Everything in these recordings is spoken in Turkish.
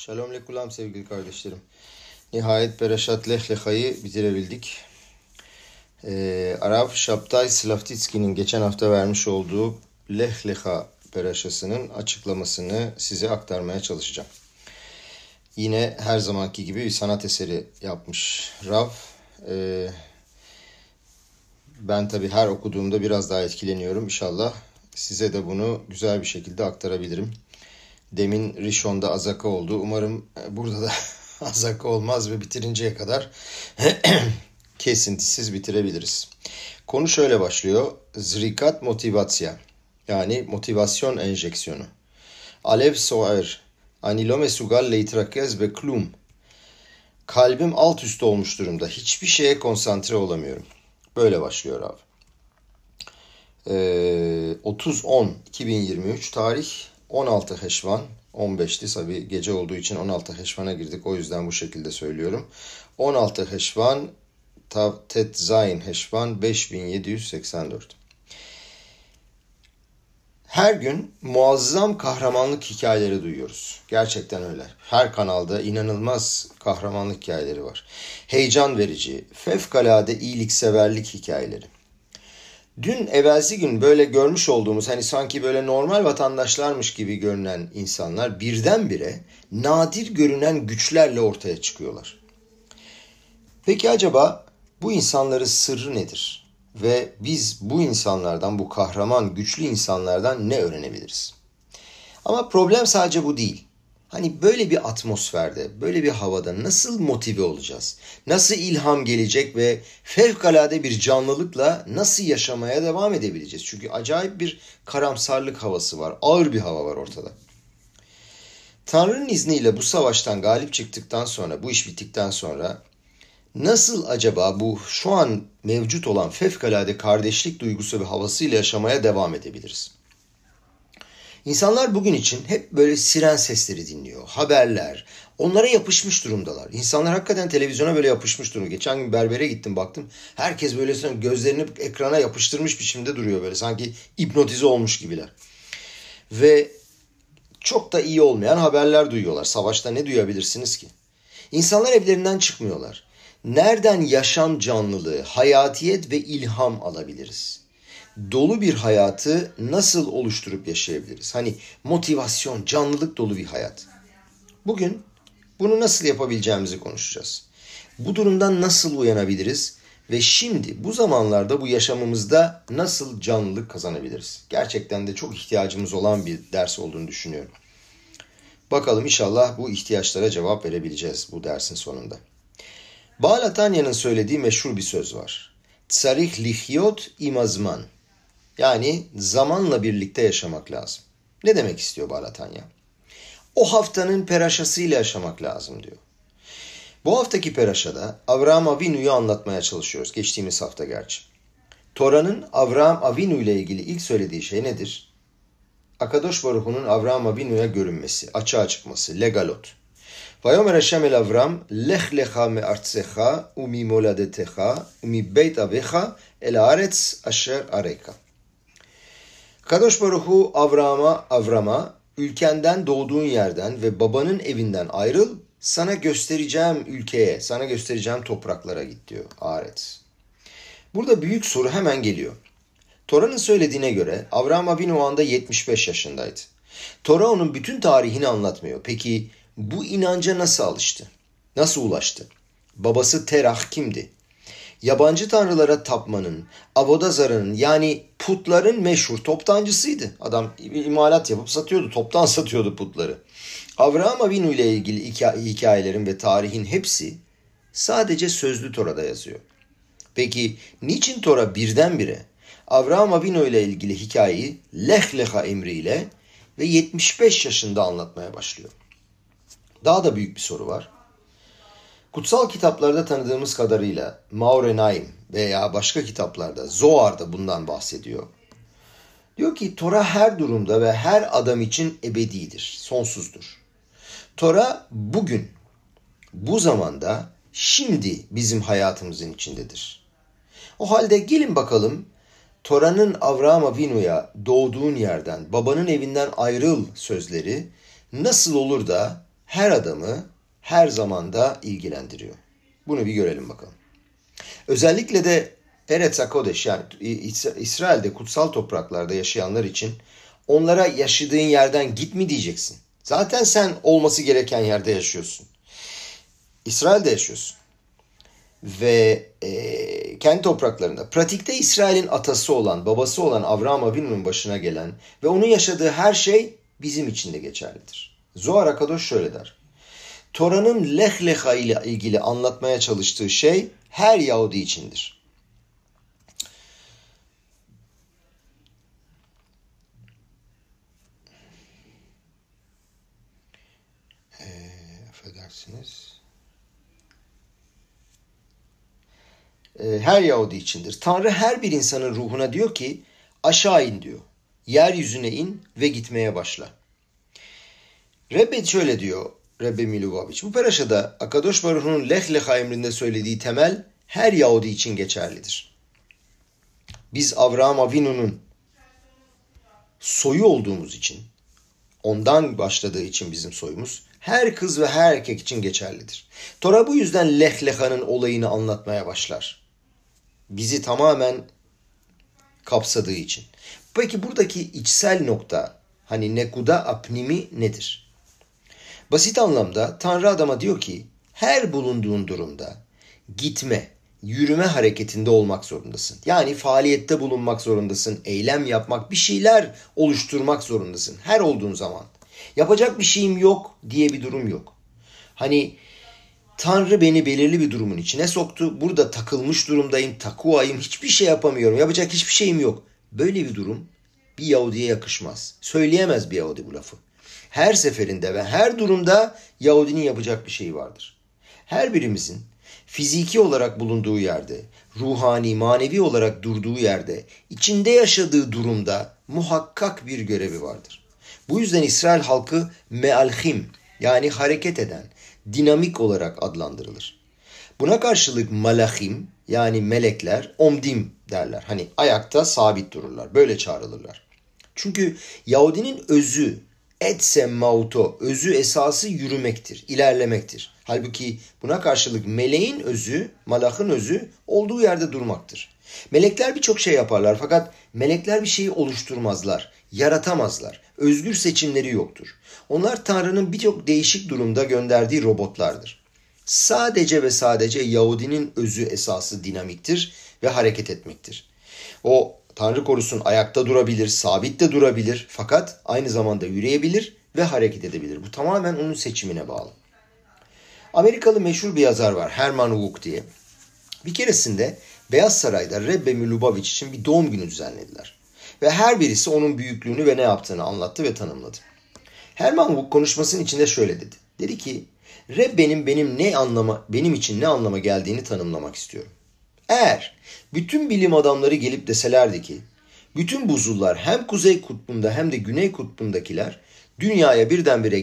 Şalom lekulam sevgili kardeşlerim. Nihayet Perashat Leh Leha'yı bitirebildik. Rav Shabtai Slavaticki'nin geçen hafta vermiş olduğu Leh Leha Perashasının açıklamasını size aktarmaya çalışacağım. Yine her zamanki gibi bir sanat eseri yapmış Rav. Ben tabii her okuduğumda biraz daha etkileniyorum. İnşallah size de bunu güzel bir şekilde aktarabilirim. Demin Rishon'da azaka oldu. Umarım burada da azaka olmaz ve bitirinceye kadar kesintisiz bitirebiliriz. Konu şöyle başlıyor. Zrikat motivatsiya. Yani motivasyon enjeksiyonu. Alev soer. Anilo mesugal leitrakez ve klum. Kalbim alt üst olmuş durumda. Hiçbir şeye konsantre olamıyorum. Böyle başlıyor abi. 30-10-2023 tarih 16 Heşvan. 15'ti tabi gece olduğu için 16 Heşvan'a girdik. O yüzden bu şekilde söylüyorum. 16 Heşvan Tetzayin Heşvan 5784. Her gün muazzam kahramanlık hikayeleri duyuyoruz. Gerçekten öyle. Her kanalda inanılmaz kahramanlık hikayeleri var. Heyecan verici, fevkalade iyilikseverlik hikayeleri. Dün evvelsi gün böyle görmüş olduğumuz hani sanki böyle normal vatandaşlarmış gibi görünen insanlar birdenbire nadir görünen güçlerle ortaya çıkıyorlar. Peki acaba bu insanların sırrı nedir? Ve biz bu insanlardan, bu kahraman, güçlü insanlardan ne öğrenebiliriz? Ama problem sadece bu değil. Hani böyle bir atmosferde, böyle bir havada nasıl motive olacağız? Nasıl ilham gelecek ve fevkalade bir canlılıkla nasıl yaşamaya devam edebileceğiz? Çünkü acayip bir karamsarlık havası var, ağır bir hava var ortada. Tanrı'nın izniyle bu savaştan galip çıktıktan sonra, bu iş bittikten sonra nasıl acaba bu şu an mevcut olan fevkalade kardeşlik duygusu ve havasıyla yaşamaya devam edebiliriz? İnsanlar bugün için hep böyle siren sesleri dinliyor, haberler, onlara yapışmış durumdalar. İnsanlar hakikaten televizyona böyle yapışmış durumda. Geçen gün berbere gittim baktım, herkes böyle gözlerini ekrana yapıştırmış biçimde duruyor böyle sanki hipnotize olmuş gibiler. Ve çok da iyi olmayan haberler duyuyorlar. Savaşta ne duyabilirsiniz ki? İnsanlar evlerinden çıkmıyorlar. Nereden yaşam canlılığı, hayatiyet ve ilham alabiliriz? Dolu bir hayatı nasıl oluşturup yaşayabiliriz? Hani motivasyon, canlılık dolu bir hayat. Bugün bunu nasıl yapabileceğimizi konuşacağız. Bu durumdan nasıl uyanabiliriz? Ve şimdi bu zamanlarda bu yaşamımızda nasıl canlılık kazanabiliriz? Gerçekten de çok ihtiyacımız olan bir ders olduğunu düşünüyorum. Bakalım inşallah bu ihtiyaçlara cevap verebileceğiz bu dersin sonunda. Baal Hatanya'nın söylediği meşhur bir söz var. Tsarih lihyot imazman. Yani zamanla birlikte yaşamak lazım. Ne demek istiyor Baal Hatanya? O haftanın peraşasıyla yaşamak lazım diyor. Bu haftaki peraşada Avram Avinu'yu anlatmaya çalışıyoruz. Geçtiğimiz hafta gerçi. Tora'nın Avram Avinu ile ilgili ilk söylediği şey nedir? Akadosh Baruhu'nun Avram Avinu'ya görünmesi, açığa çıkması, legalot. Vayomer Hashem el Avram, lech lecha me'artzecha, umi moladetecha, umi beyt avecha, el aretz asher areka. Kadosh Baruhu Avram'a, ülkenden doğduğun yerden ve babanın evinden ayrıl, sana göstereceğim ülkeye, sana göstereceğim topraklara git diyor. Aretz. Burada büyük soru hemen geliyor. Tora'nın söylediğine göre Avram Avinu o anda 75 yaşındaydı. Tora onun bütün tarihini anlatmıyor. Peki bu inanca nasıl alıştı? Nasıl ulaştı? Babası Terah kimdi? Yabancı tanrılara tapmanın, Avodazar'ın yani putların meşhur toptancısıydı. Adam imalat yapıp satıyordu, toptan satıyordu putları. Avram Avinu ile ilgili hikayelerin ve tarihin hepsi sadece sözlü Tora'da yazıyor. Peki niçin Tora birdenbire Avram Avinu ile ilgili hikayeyi Leh Leha emriyle ve 75 yaşında anlatmaya başlıyor? Daha da büyük bir soru var. Kutsal kitaplarda tanıdığımız kadarıyla Maorenaim veya başka kitaplarda Zohar'da bundan bahsediyor. Diyor ki Tora her durumda ve her adam için ebedidir, sonsuzdur. Tora bugün, bu zamanda, şimdi bizim hayatımızın içindedir. O halde gelin bakalım Tora'nın Avram Avinu'ya doğduğun yerden, babanın evinden ayrıl sözleri nasıl olur da her adamı her zamanda ilgilendiriyor. Bunu bir görelim bakalım. Özellikle de Eretz HaKodeş, yani İsrail'de kutsal topraklarda yaşayanlar için onlara yaşadığın yerden git mi diyeceksin. Zaten sen olması gereken yerde yaşıyorsun. İsrail'de yaşıyorsun. Ve kendi topraklarında. Pratikte İsrail'in atası olan, babası olan Avraham Avinu'nun başına gelen ve onun yaşadığı her şey bizim için de geçerlidir. Zohar HaKadoş şöyle der. Tora'nın Leh Leha ile ilgili anlatmaya çalıştığı şey her Yahudi içindir. Affedersiniz. Her Yahudi içindir. Tanrı her bir insanın ruhuna diyor ki aşağı in diyor. Yeryüzüne in ve gitmeye başla. Rebbe şöyle diyor. Rebbe Milubavich. Bu peraşada HaKadoş Baruch Hu'nun Leh Leha emrinde söylediği temel her Yahudi için geçerlidir. Biz Avraham Avinu'nun soyu olduğumuz için, ondan başladığı için bizim soyumuz, her kız ve her erkek için geçerlidir. Tora bu yüzden Leh Leha'nın olayını anlatmaya başlar. Bizi tamamen kapsadığı için. Peki buradaki içsel nokta, hani nekuda apnimi nedir? Basit anlamda Tanrı adama diyor ki her bulunduğun durumda gitme, yürüme hareketinde olmak zorundasın. Yani faaliyette bulunmak zorundasın, eylem yapmak, bir şeyler oluşturmak zorundasın her olduğun zaman. Yapacak bir şeyim yok diye bir durum yok. Hani Tanrı beni belirli bir durumun içine soktu, burada takılmış durumdayım, takuayım, hiçbir şey yapamıyorum, yapacak hiçbir şeyim yok. Böyle bir durum bir Yahudi'ye yakışmaz. Söyleyemez bir Yahudi bu lafı. Her seferinde ve her durumda Yahudinin yapacak bir şeyi vardır. Her birimizin fiziki olarak bulunduğu yerde, ruhani, manevi olarak durduğu yerde, içinde yaşadığı durumda muhakkak bir görevi vardır. Bu yüzden İsrail halkı mealhim, yani hareket eden, dinamik olarak adlandırılır. Buna karşılık malahim, yani melekler, omdim derler. Hani ayakta sabit dururlar, böyle çağrılırlar. Çünkü Yahudinin özü, etse mauto, özü esası yürümektir, ilerlemektir. Halbuki buna karşılık meleğin özü, malakın özü olduğu yerde durmaktır. Melekler birçok şey yaparlar fakat melekler bir şeyi oluşturmazlar, yaratamazlar. Özgür seçimleri yoktur. Onlar Tanrı'nın birçok değişik durumda gönderdiği robotlardır. Sadece ve sadece Yahudinin özü esası dinamiktir ve hareket etmektir. O Tanrı korusun ayakta durabilir, sabit de durabilir fakat aynı zamanda yürüyebilir ve hareket edebilir. Bu tamamen onun seçimine bağlı. Amerikalı meşhur bir yazar var, Herman Wouk diye. Bir keresinde Beyaz Saray'da Rebbe Milubavich için bir doğum günü düzenlediler. Ve her birisi onun büyüklüğünü ve ne yaptığını anlattı ve tanımladı. Herman Wouk konuşmasının içinde şöyle dedi. Dedi ki, Rebbe'nin benim için ne anlama geldiğini tanımlamak istiyorum. Eğer bütün bilim adamları gelip deselerdi ki bütün buzullar hem Kuzey Kutbu'nda hem de Güney Kutbu'ndakiler dünyaya birdenbire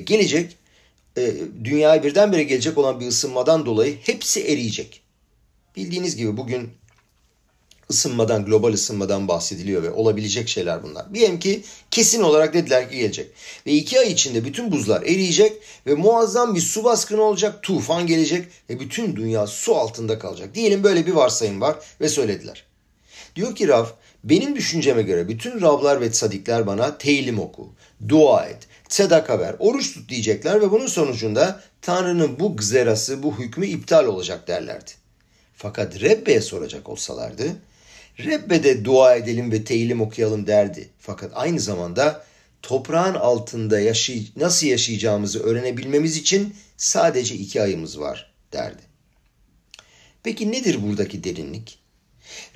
gelecek olan bir ısınmadan dolayı hepsi eriyecek. Bildiğiniz gibi bugün ısınmadan, global ısınmadan bahsediliyor ve olabilecek şeyler bunlar. Diyelim ki kesin olarak dediler ki gelecek. Ve 2 ay içinde bütün buzlar eriyecek ve muazzam bir su baskını olacak, tufan gelecek ve bütün dünya su altında kalacak. Diyelim böyle bir varsayım var ve söylediler. Diyor ki Rav, benim düşünceme göre bütün Ravlar ve Sadikler bana teylim oku, dua et, sedaka ver, oruç tut diyecekler ve bunun sonucunda Tanrı'nın bu gzerası, bu hükmü iptal olacak derlerdi. Fakat Rebbe'ye soracak olsalardı, Rebbe de dua edelim ve teylim okuyalım derdi. Fakat aynı zamanda toprağın altında nasıl yaşayacağımızı öğrenebilmemiz için sadece 2 ayımız var derdi. Peki nedir buradaki derinlik?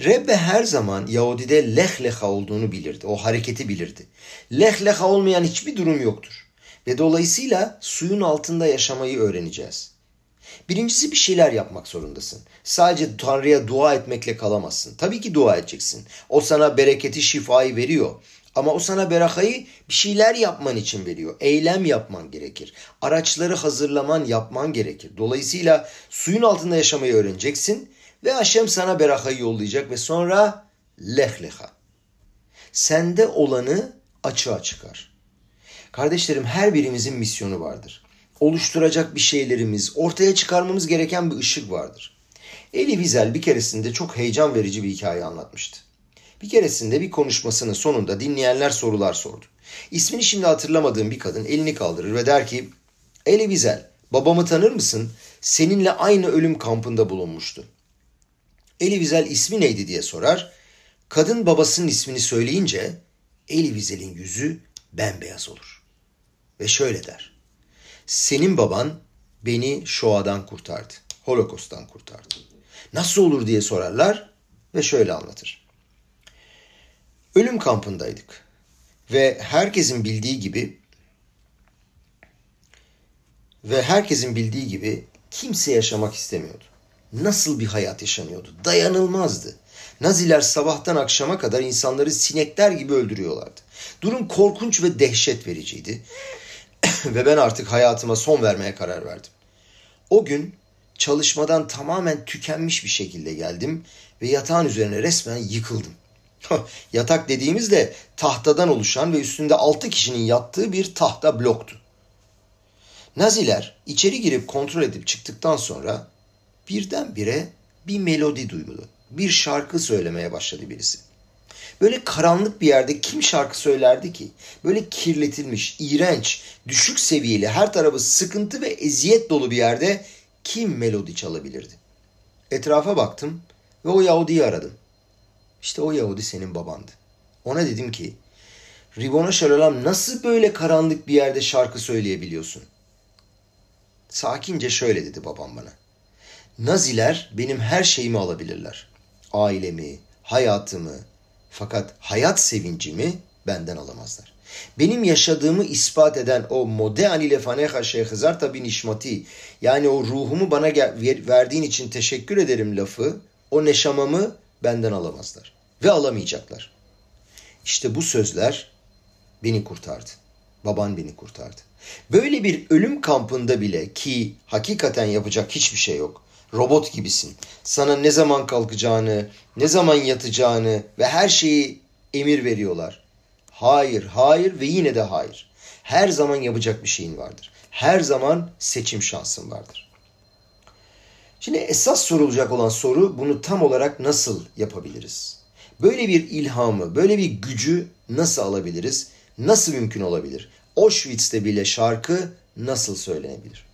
Rebbe her zaman Yahudi'de Leh Leha olduğunu bilirdi. O hareketi bilirdi. Leh Leha olmayan hiçbir durum yoktur. Ve dolayısıyla suyun altında yaşamayı öğreneceğiz. Birincisi bir şeyler yapmak zorundasın. Sadece Tanrı'ya dua etmekle kalamazsın. Tabii ki dua edeceksin. O sana bereketi, şifayı veriyor. Ama o sana berakayı bir şeyler yapman için veriyor. Eylem yapman gerekir. Araçları hazırlaman, yapman gerekir. Dolayısıyla suyun altında yaşamayı öğreneceksin. Ve Haşem sana berakayı yollayacak ve sonra Leh Leha. Sende olanı açığa çıkar. Kardeşlerim her birimizin misyonu vardır. oluşturacak bir şeylerimiz, ortaya çıkarmamız gereken bir ışık vardır. Elie Wiesel bir keresinde çok heyecan verici bir hikaye anlatmıştı. Bir keresinde bir konuşmasının sonunda dinleyenler sorular sordu. İsmini şimdi hatırlamadığım bir kadın elini kaldırır ve der ki, "Elie Wiesel, babamı tanır mısın? Seninle aynı ölüm kampında bulunmuştu." Elie Wiesel ismi neydi diye sorar. Kadın babasının ismini söyleyince Elie Wiesel'in yüzü bembeyaz olur. Ve şöyle der. "Senin baban beni Shoah'dan kurtardı. Holocaust'tan kurtardı." "Nasıl olur?" diye sorarlar ve şöyle anlatır. "Ölüm kampındaydık ve herkesin bildiği gibi kimse yaşamak istemiyordu. Nasıl bir hayat yaşanıyordu? Dayanılmazdı. Naziler sabahtan akşama kadar insanları sinekler gibi öldürüyorlardı. Durum korkunç ve dehşet vericiydi. Ve ben artık hayatıma son vermeye karar verdim. O gün çalışmadan tamamen tükenmiş bir şekilde geldim ve yatağın üzerine resmen yıkıldım. Yatak dediğimiz de tahtadan oluşan ve üstünde 6 kişinin yattığı bir tahta bloktu. Naziler içeri girip kontrol edip çıktıktan sonra birdenbire bir melodi duyuldu. Bir şarkı söylemeye başladı birisi. Böyle karanlık bir yerde kim şarkı söylerdi ki? Böyle kirletilmiş, iğrenç, düşük seviyeli, her tarafı sıkıntı ve eziyet dolu bir yerde kim melodi çalabilirdi? Etrafa baktım ve o Yahudi'yi aradım. İşte o Yahudi senin babandı. Ona dedim ki, Ribona Şalalam, nasıl böyle karanlık bir yerde şarkı söyleyebiliyorsun? Sakince şöyle dedi babam bana. Naziler benim her şeyimi alabilirler. Ailemi, hayatımı, fakat hayat sevincimi benden alamazlar. Benim yaşadığımı ispat eden o mode'ani lefaneha şeyhizar tabi nişmati, yani o ruhumu bana verdiğin için teşekkür ederim lafı, o neşamamı benden alamazlar ve alamayacaklar. İşte bu sözler beni kurtardı. Baban beni kurtardı. Böyle bir ölüm kampında bile ki hakikaten yapacak hiçbir şey yok. Robot gibisin. Sana ne zaman kalkacağını, ne zaman yatacağını ve her şeyi emir veriyorlar. Hayır, hayır ve yine de hayır. Her zaman yapacak bir şeyin vardır. Her zaman seçim şansın vardır. Şimdi esas sorulacak olan soru, bunu tam olarak nasıl yapabiliriz? Böyle bir ilhamı, böyle bir gücü nasıl alabiliriz? Nasıl mümkün olabilir? Auschwitz'te bile şarkı nasıl söylenebilir?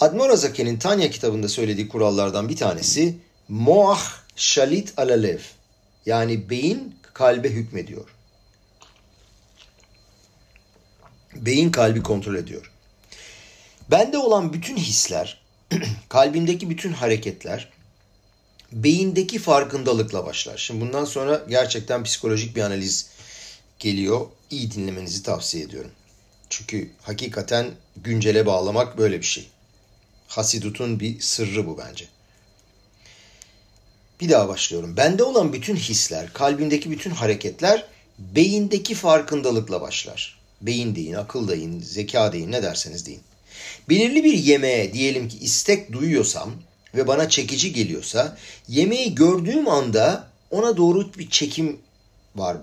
Admor Azaken'in Tanya kitabında söylediği kurallardan bir tanesi Moach Shalit Alalev, yani beyin kalbe hükmediyor. Beyin kalbi kontrol ediyor. Bende olan bütün hisler, kalbimdeki bütün hareketler beyindeki farkındalıkla başlar. Şimdi bundan sonra gerçekten psikolojik bir analiz geliyor. İyi dinlemenizi tavsiye ediyorum. Çünkü hakikaten güncele bağlamak böyle bir şey. Hasidut'un bir sırrı bu bence. Bir daha başlıyorum. Bende olan bütün hisler, kalbimdeki bütün hareketler beyindeki farkındalıkla başlar. Beyin deyin, akıl deyin, zeka deyin, ne derseniz deyin. Belirli bir yemeğe diyelim ki istek duyuyorsam ve bana çekici geliyorsa, yemeği gördüğüm anda ona doğru bir çekim var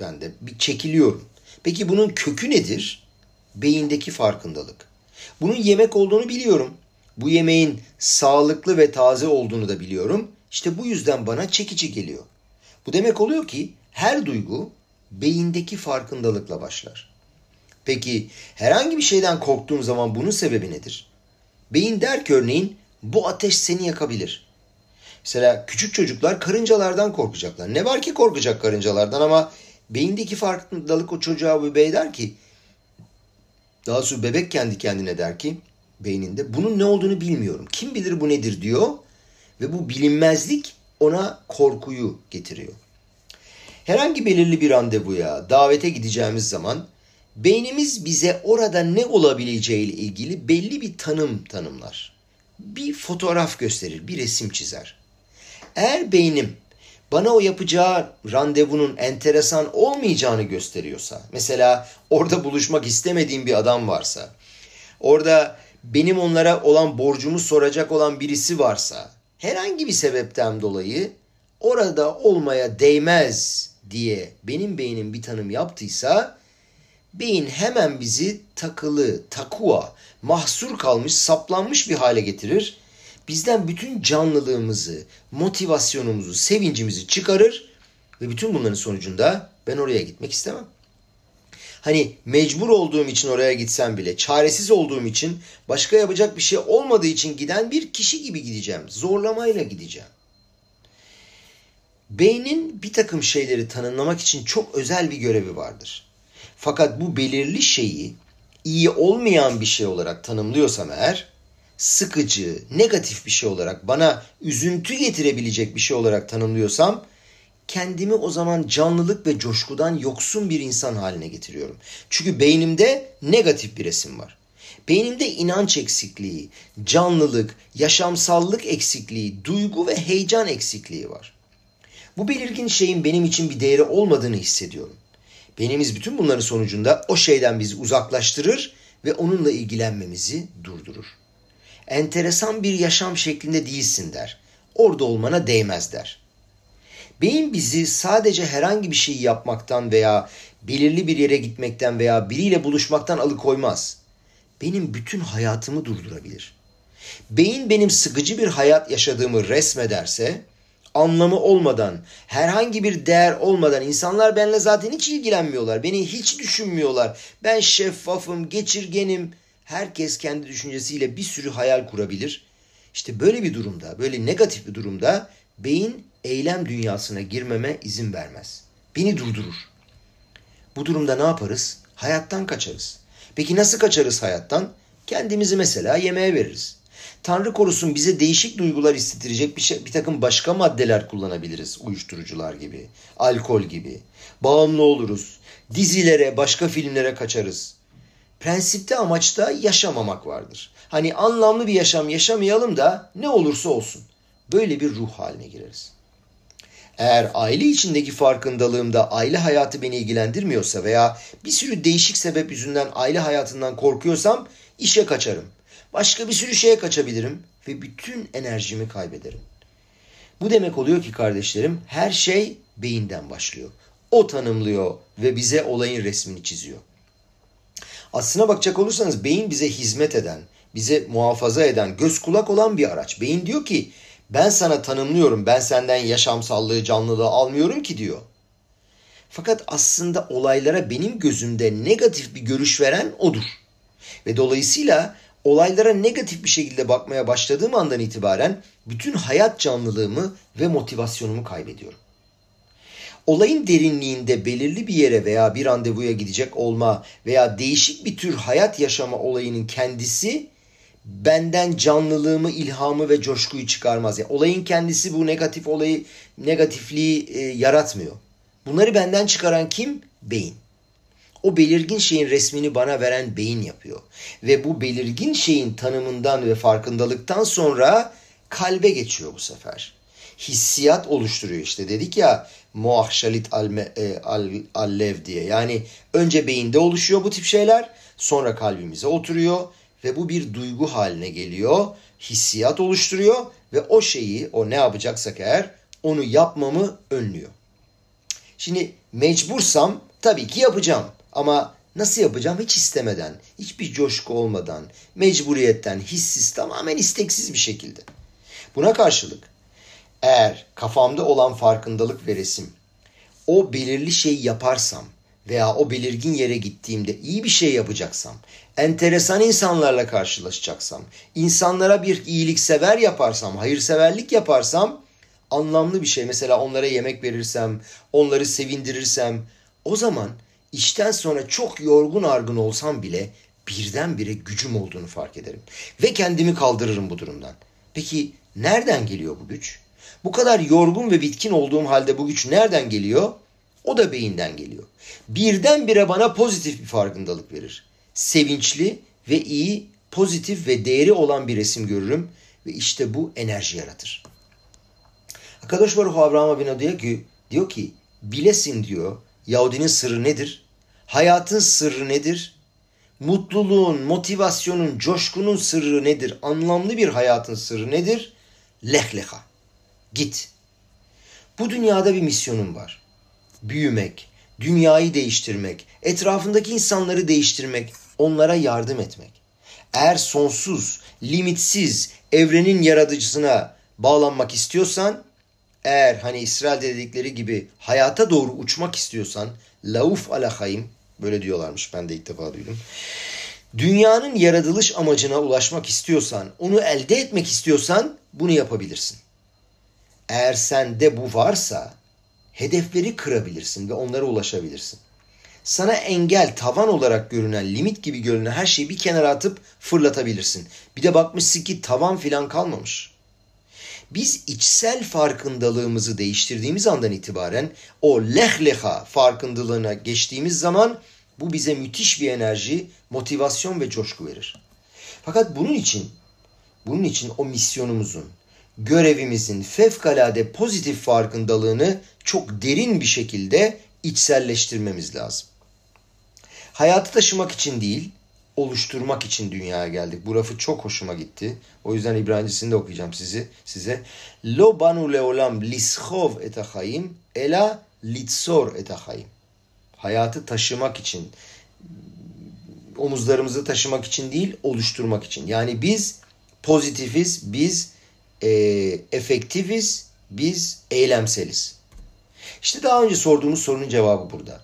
bende. Bir çekiliyorum. Peki bunun kökü nedir? Beyindeki farkındalık. Bunun yemek olduğunu biliyorum. Bu yemeğin sağlıklı ve taze olduğunu da biliyorum. İşte bu yüzden bana çekici geliyor. Bu demek oluyor ki her duygu beyindeki farkındalıkla başlar. Peki herhangi bir şeyden korktuğum zaman bunun sebebi nedir? Beyin der ki örneğin bu ateş seni yakabilir. Mesela küçük çocuklar karıncalardan korkacaklar. Ne var ki korkacak karıncalardan, ama beyindeki farkındalık o çocuğa bebeğe der ki, daha sonra bebek kendi kendine der ki beyninde bunun ne olduğunu bilmiyorum. Kim bilir bu nedir diyor ve bu bilinmezlik ona korkuyu getiriyor. Herhangi belirli bir randevuya, davete gideceğimiz zaman beynimiz bize orada ne olabileceğiyle ilgili belli bir tanım tanımlar. Bir fotoğraf gösterir, bir resim çizer. Eğer beynim bana o yapacağı randevunun enteresan olmayacağını gösteriyorsa, mesela orada buluşmak istemediğim bir adam varsa, orada benim onlara olan borcumu soracak olan birisi varsa, herhangi bir sebepten dolayı orada olmaya değmez diye benim beynim bir tanım yaptıysa, beyin hemen bizi takılı, takua, mahsur kalmış, saplanmış bir hale getirir. Bizden bütün canlılığımızı, motivasyonumuzu, sevincimizi çıkarır ve bütün bunların sonucunda ben oraya gitmek istemem. Hani mecbur olduğum için oraya gitsem bile, çaresiz olduğum için, başka yapacak bir şey olmadığı için giden bir kişi gibi gideceğim. Zorlamayla gideceğim. Beynin bir takım şeyleri tanımlamak için çok özel bir görevi vardır. Fakat bu belirli şeyi iyi olmayan bir şey olarak tanımlıyorsam eğer, sıkıcı, negatif bir şey olarak, bana üzüntü getirebilecek bir şey olarak tanımlıyorsam, kendimi o zaman canlılık ve coşkudan yoksun bir insan haline getiriyorum. Çünkü beynimde negatif bir resim var. Beynimde inanç eksikliği, canlılık, yaşamsallık eksikliği, duygu ve heyecan eksikliği var. Bu belirgin şeyin benim için bir değeri olmadığını hissediyorum. Beynimiz bütün bunların sonucunda o şeyden bizi uzaklaştırır ve onunla ilgilenmemizi durdurur. Enteresan bir yaşam şeklinde değilsin der. Orada olmana değmez der. Beyin bizi sadece herhangi bir şeyi yapmaktan veya belirli bir yere gitmekten veya biriyle buluşmaktan alıkoymaz. Benim bütün hayatımı durdurabilir. Beyin benim sıkıcı bir hayat yaşadığımı resmederse, anlamı olmadan, herhangi bir değer olmadan, insanlar benimle zaten hiç ilgilenmiyorlar, beni hiç düşünmüyorlar, ben şeffafım, geçirgenim, herkes kendi düşüncesiyle bir sürü hayal kurabilir. İşte böyle bir durumda, böyle negatif bir durumda beyin eylem dünyasına girmeme izin vermez. Beni durdurur. Bu durumda ne yaparız? Hayattan kaçarız. Peki nasıl kaçarız hayattan? Kendimizi mesela yemeğe veririz. Tanrı korusun bize değişik duygular hissettirecek bir takım başka maddeler kullanabiliriz. Uyuşturucular gibi, alkol gibi. Bağımlı oluruz. Dizilere, başka filmlere kaçarız. Prensipte, amaçta yaşamamak vardır. Hani anlamlı bir yaşam yaşamayalım da ne olursa olsun. Böyle bir ruh haline gireriz. Eğer aile içindeki farkındalığımda aile hayatı beni ilgilendirmiyorsa veya bir sürü değişik sebep yüzünden aile hayatından korkuyorsam işe kaçarım. Başka bir sürü şeye kaçabilirim ve bütün enerjimi kaybederim. Bu demek oluyor ki kardeşlerim, her şey beyinden başlıyor. O tanımlıyor ve bize olayın resmini çiziyor. Aslına bakacak olursanız beyin bize hizmet eden, bize muhafaza eden, göz kulak olan bir araç. Beyin diyor ki, ben sana tanımlıyorum, ben senden yaşamsallığı, canlılığı almıyorum ki diyor. Fakat aslında olaylara benim gözümde negatif bir görüş veren odur. Ve dolayısıyla olaylara negatif bir şekilde bakmaya başladığım andan itibaren bütün hayat canlılığımı ve motivasyonumu kaybediyorum. Olayın derinliğinde belirli bir yere veya bir randevuya gidecek olma veya değişik bir tür hayat yaşama olayının kendisi benden canlılığımı, ilhamı ve coşkuyu çıkarmaz. Yani olayın kendisi bu negatifliği yaratmıyor. Bunları benden çıkaran kim? Beyin. O belirgin şeyin resmini bana veren beyin yapıyor. Ve bu belirgin şeyin tanımından ve farkındalıktan sonra kalbe geçiyor bu sefer. Hissiyat oluşturuyor işte. Dedik ya muahşalit allev diye. Yani önce beyinde oluşuyor bu tip şeyler. Sonra kalbimize oturuyor. Ve bu bir duygu haline geliyor. Hissiyat oluşturuyor. Ve o şeyi, o ne yapacaksak eğer, onu yapmamı önlüyor. Şimdi mecbursam tabii ki yapacağım. Ama nasıl yapacağım? Hiç istemeden, hiçbir coşku olmadan, mecburiyetten, hissiz, tamamen isteksiz bir şekilde. Buna karşılık eğer kafamda olan farkındalık ve resim, o belirli şeyi yaparsam veya o belirgin yere gittiğimde iyi bir şey yapacaksam, enteresan insanlarla karşılaşacaksam, insanlara bir iyiliksever yaparsam, hayırseverlik yaparsam, anlamlı bir şey, mesela onlara yemek verirsem, onları sevindirirsem, o zaman İşten sonra çok yorgun argın olsam bile birdenbire gücüm olduğunu fark ederim. Ve kendimi kaldırırım bu durumdan. Peki nereden geliyor bu güç? Bu kadar yorgun ve bitkin olduğum halde bu güç nereden geliyor? O da beyinden geliyor. Birdenbire bana pozitif bir farkındalık verir. Sevinçli ve iyi, pozitif ve değeri olan bir resim görürüm. Ve işte bu enerji yaratır. Akadosh Baruch Hu Avraham Avinu diyor ki bilesin diyor. Yahudinin sırrı nedir? Hayatın sırrı nedir? Mutluluğun, motivasyonun, coşkunun sırrı nedir? Anlamlı bir hayatın sırrı nedir? Leh leha. Git. Bu dünyada bir misyonun var. Büyümek, dünyayı değiştirmek, etrafındaki insanları değiştirmek, onlara yardım etmek. Eğer sonsuz, limitsiz evrenin yaratıcısına bağlanmak istiyorsan, eğer hani İsrail'de dedikleri gibi hayata doğru uçmak istiyorsan, lauf ala hayim, böyle diyorlarmış, ben de ilk defa duydum. Dünyanın yaratılış amacına ulaşmak istiyorsan, onu elde etmek istiyorsan bunu yapabilirsin. Eğer sende bu varsa hedefleri kırabilirsin ve onlara ulaşabilirsin. Sana engel, tavan olarak görünen, limit gibi görünen her şeyi bir kenara atıp fırlatabilirsin. Bir de bakmışsın ki tavan filan kalmamış. Biz içsel farkındalığımızı değiştirdiğimiz andan itibaren o leh leha farkındalığına geçtiğimiz zaman bu bize müthiş bir enerji, motivasyon ve coşku verir. Fakat bunun için o misyonumuzun, görevimizin fevkalade pozitif farkındalığını çok derin bir şekilde içselleştirmemiz lazım. Hayatı taşımak için değil, oluşturmak için dünyaya geldik. Bu lafı çok hoşuma gitti. O yüzden İbranicesini de okuyacağım size. Lo banu leolam lishov et ha'chaim ela litzor et ha'chaim. Hayatı taşımak için, omuzlarımızı taşımak için değil, oluşturmak için. Yani biz pozitifiz, biz efektifiz, biz eylemseliz. İşte daha önce sorduğumuz sorunun cevabı burada.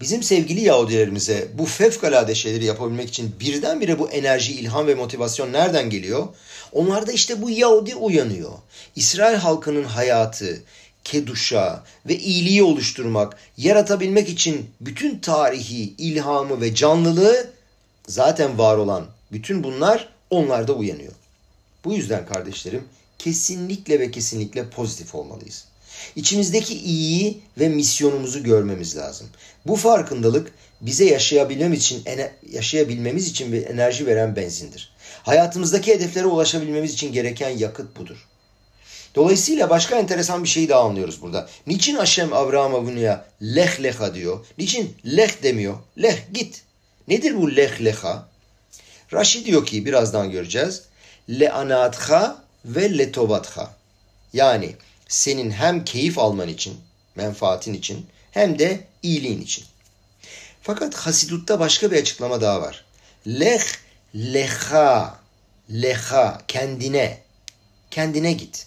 Bizim sevgili Yahudilerimize bu fevkalade şeyleri yapabilmek için birdenbire bu enerji, ilham ve motivasyon nereden geliyor? Onlarda işte bu Yahudi uyanıyor. İsrail halkının hayatı, keduşa ve iyiliği oluşturmak, yaratabilmek için bütün tarihi, ilhamı ve canlılığı, zaten var olan bütün bunlar onlarda uyanıyor. Bu yüzden kardeşlerim kesinlikle ve kesinlikle pozitif olmalıyız. İçimizdeki iyiyi ve misyonumuzu görmemiz lazım. Bu farkındalık bize yaşayabilmemiz için bir enerji veren benzindir. Hayatımızdaki hedeflere ulaşabilmemiz için gereken yakıt budur. Dolayısıyla başka enteresan bir şeyi daha anlıyoruz burada. Niçin Hashem Avraham Avinu'ya leh leha diyor? Niçin leh demiyor? Leh, git. Nedir bu leh leha? Rashi diyor ki, birazdan göreceğiz. Le anatcha ve le tovatcha. Yani senin hem keyif alman için, menfaatin için, hem de iyiliğin için. Fakat Hasidut'ta başka bir açıklama daha var. Leh leha, leha, kendine, kendine git.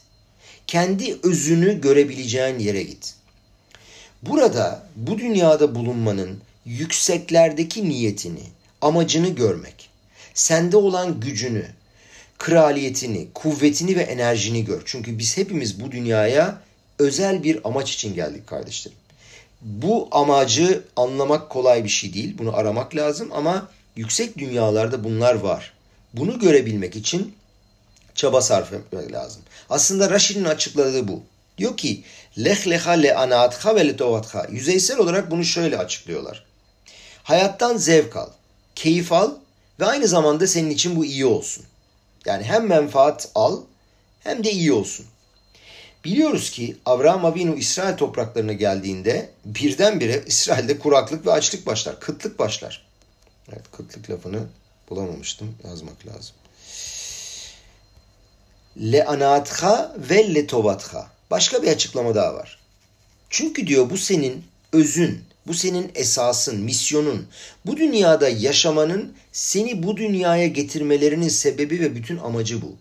Kendi özünü görebileceğin yere git. Burada, bu dünyada bulunmanın yükseklerdeki niyetini, amacını görmek, sende olan gücünü, kraliyetini, kuvvetini ve enerjini gör. Çünkü biz hepimiz bu dünyaya özel bir amaç için geldik kardeşlerim. Bu amacı anlamak kolay bir şey değil. Bunu aramak lazım ama yüksek dünyalarda bunlar var. Bunu görebilmek için çaba sarf etmek lazım. Aslında Rashi'nin açıkladığı bu. Diyor ki, leh leha le anatcha ve le tovatcha. Yüzeysel olarak bunu şöyle açıklıyorlar. Hayattan zevk al, keyif al ve aynı zamanda senin için bu iyi olsun. Yani hem menfaat al hem de iyi olsun. Biliyoruz ki Avraham Avinu İsrail topraklarına geldiğinde birdenbire İsrail'de kuraklık ve açlık başlar. Kıtlık başlar. Evet, kıtlık lafını bulamamıştım. Yazmak lazım. Le anatcha ve le tovatcha. Başka bir açıklama daha var. Çünkü diyor bu senin özün, bu senin esasın, misyonun, bu dünyada yaşamanın seni bu dünyaya getirmelerinin sebebi ve bütün amacı bu.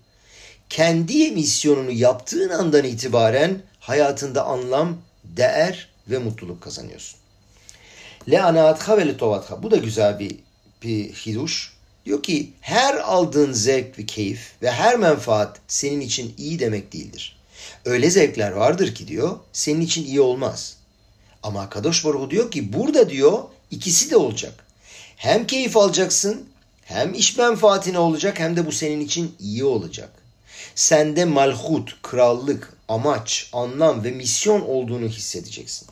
Kendi misyonunu yaptığın andan itibaren hayatında anlam, değer ve mutluluk kazanıyorsun. Le anatcha ve le tovatcha. Bu da güzel bir hiduş. Diyor ki her aldığın zevk ve keyif ve her menfaat senin için iyi demek değildir. Öyle zevkler vardır ki diyor senin için iyi olmaz. Ama Kadosh Baruch Hu diyor ki burada diyor ikisi de olacak. Hem keyif alacaksın, hem iş menfaatine olacak, hem de bu senin için iyi olacak. Sende malhut, krallık, amaç, anlam ve misyon olduğunu hissedeceksin.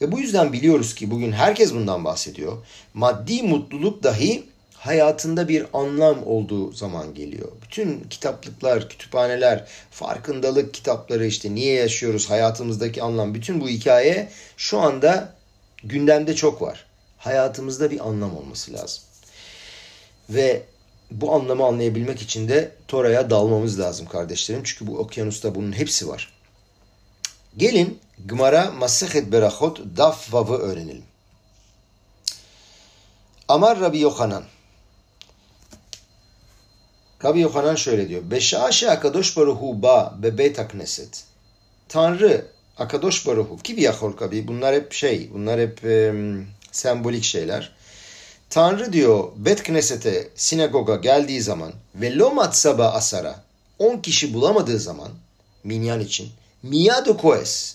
Ve bu yüzden biliyoruz ki bugün herkes bundan bahsediyor. Maddi mutluluk dahi hayatında bir anlam olduğu zaman geliyor. Bütün kitaplıklar, kütüphaneler, farkındalık kitapları, işte niye yaşıyoruz, hayatımızdaki anlam, bütün bu hikaye şu anda gündemde çok var. Hayatımızda bir anlam olması lazım. Ve bu anlamı anlayabilmek için de Tora'ya dalmamız lazım kardeşlerim. Çünkü bu okyanusta bunun hepsi var. Gelin Gemara Masechet Berachot Daf Vav'ı öğrenelim. Amar Rabbi Yohanan. Rabbi Yohanan şöyle diyor. Beşaşe Akadosh Baruhu ba bebet hakneset. Tanrı Akadosh Baruhu ki biyahol kabi. Bunlar hep sembolik şeyler. Tanrı diyor Bet Knesset'e, sinagoga geldiği zaman ve lomat saba asara 10 kişi bulamadığı zaman minyan için miyadu koes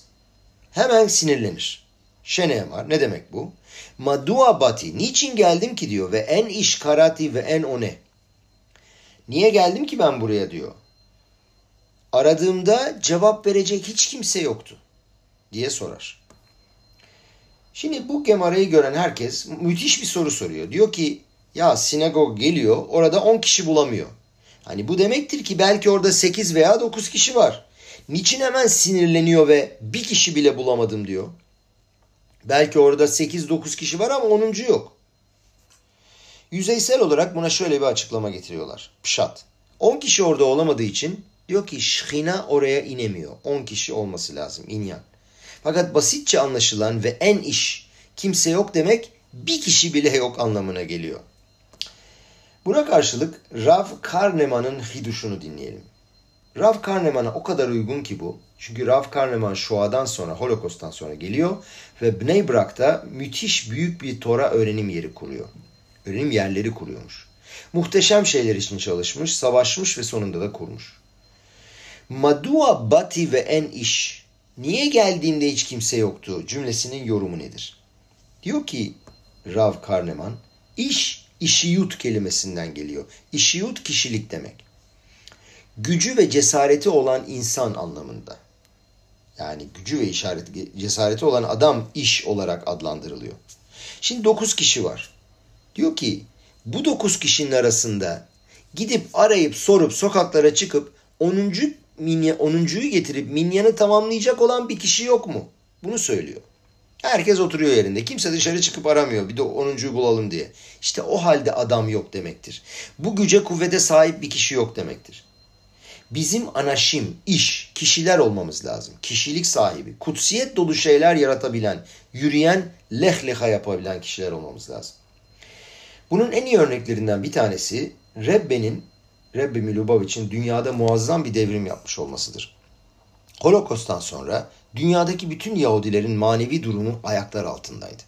hemen sinirlenir. Şeneye var. Ne demek bu? Madua bati. Niçin geldim ki diyor ve en işkarati ve en one. Niye geldim ki ben buraya diyor. Aradığımda cevap verecek hiç kimse yoktu diye sorar. Şimdi bu gemarayı gören herkes müthiş bir soru soruyor. Diyor ki ya sinagog geliyor orada 10 kişi bulamıyor. Hani bu demektir ki belki orada 8 veya 9 kişi var. Niçin hemen sinirleniyor ve bir kişi bile bulamadım diyor. Belki orada 8-9 kişi var ama 10. yok. Yüzeysel olarak buna şöyle bir açıklama getiriyorlar. Pşat. 10 kişi orada olamadığı için diyor ki Şhina oraya inemiyor. 10 kişi olması lazım. İnyan. Fakat basitçe anlaşılan ve en iş kimse yok demek bir kişi bile yok anlamına geliyor. Buna karşılık Rav Karneman'ın hiduşunu dinleyelim. Rav Karneman'a o kadar uygun ki bu. Çünkü Rav Karneman Shoa'dan sonra, Holocaust'tan sonra geliyor ve Bnei Brak'ta müthiş büyük bir Tora öğrenim yerleri kuruyormuş. Muhteşem şeyler için çalışmış, savaşmış ve sonunda da kurmuş. Madua bati ve en iş. Niye geldiğimde hiç kimse yoktu cümlesinin yorumu nedir? Diyor ki Rav Karneman, işiyut kelimesinden geliyor. İşiyut kişilik demek. Gücü ve cesareti olan insan anlamında. Yani gücü ve cesareti olan adam iş olarak adlandırılıyor. Şimdi 9 kişi var. Diyor ki bu 9 kişinin arasında gidip arayıp sorup sokaklara çıkıp 10.'yu getirip minyanı tamamlayacak olan bir kişi yok mu? Bunu söylüyor. Herkes oturuyor yerinde. Kimse dışarı çıkıp aramıyor. Bir de 10.'yu bulalım diye. İşte o halde adam yok demektir. Bu güce kuvvete sahip bir kişi yok demektir. Bizim anaşim, iş, kişiler olmamız lazım. Kişilik sahibi, kutsiyet dolu şeyler yaratabilen, yürüyen, leh leha yapabilen kişiler olmamız lazım. Bunun en iyi örneklerinden bir tanesi Rebbe Milubavich'in dünyada muazzam bir devrim yapmış olmasıdır. Holocaust'tan sonra dünyadaki bütün Yahudilerin manevi durumu ayaklar altındaydı.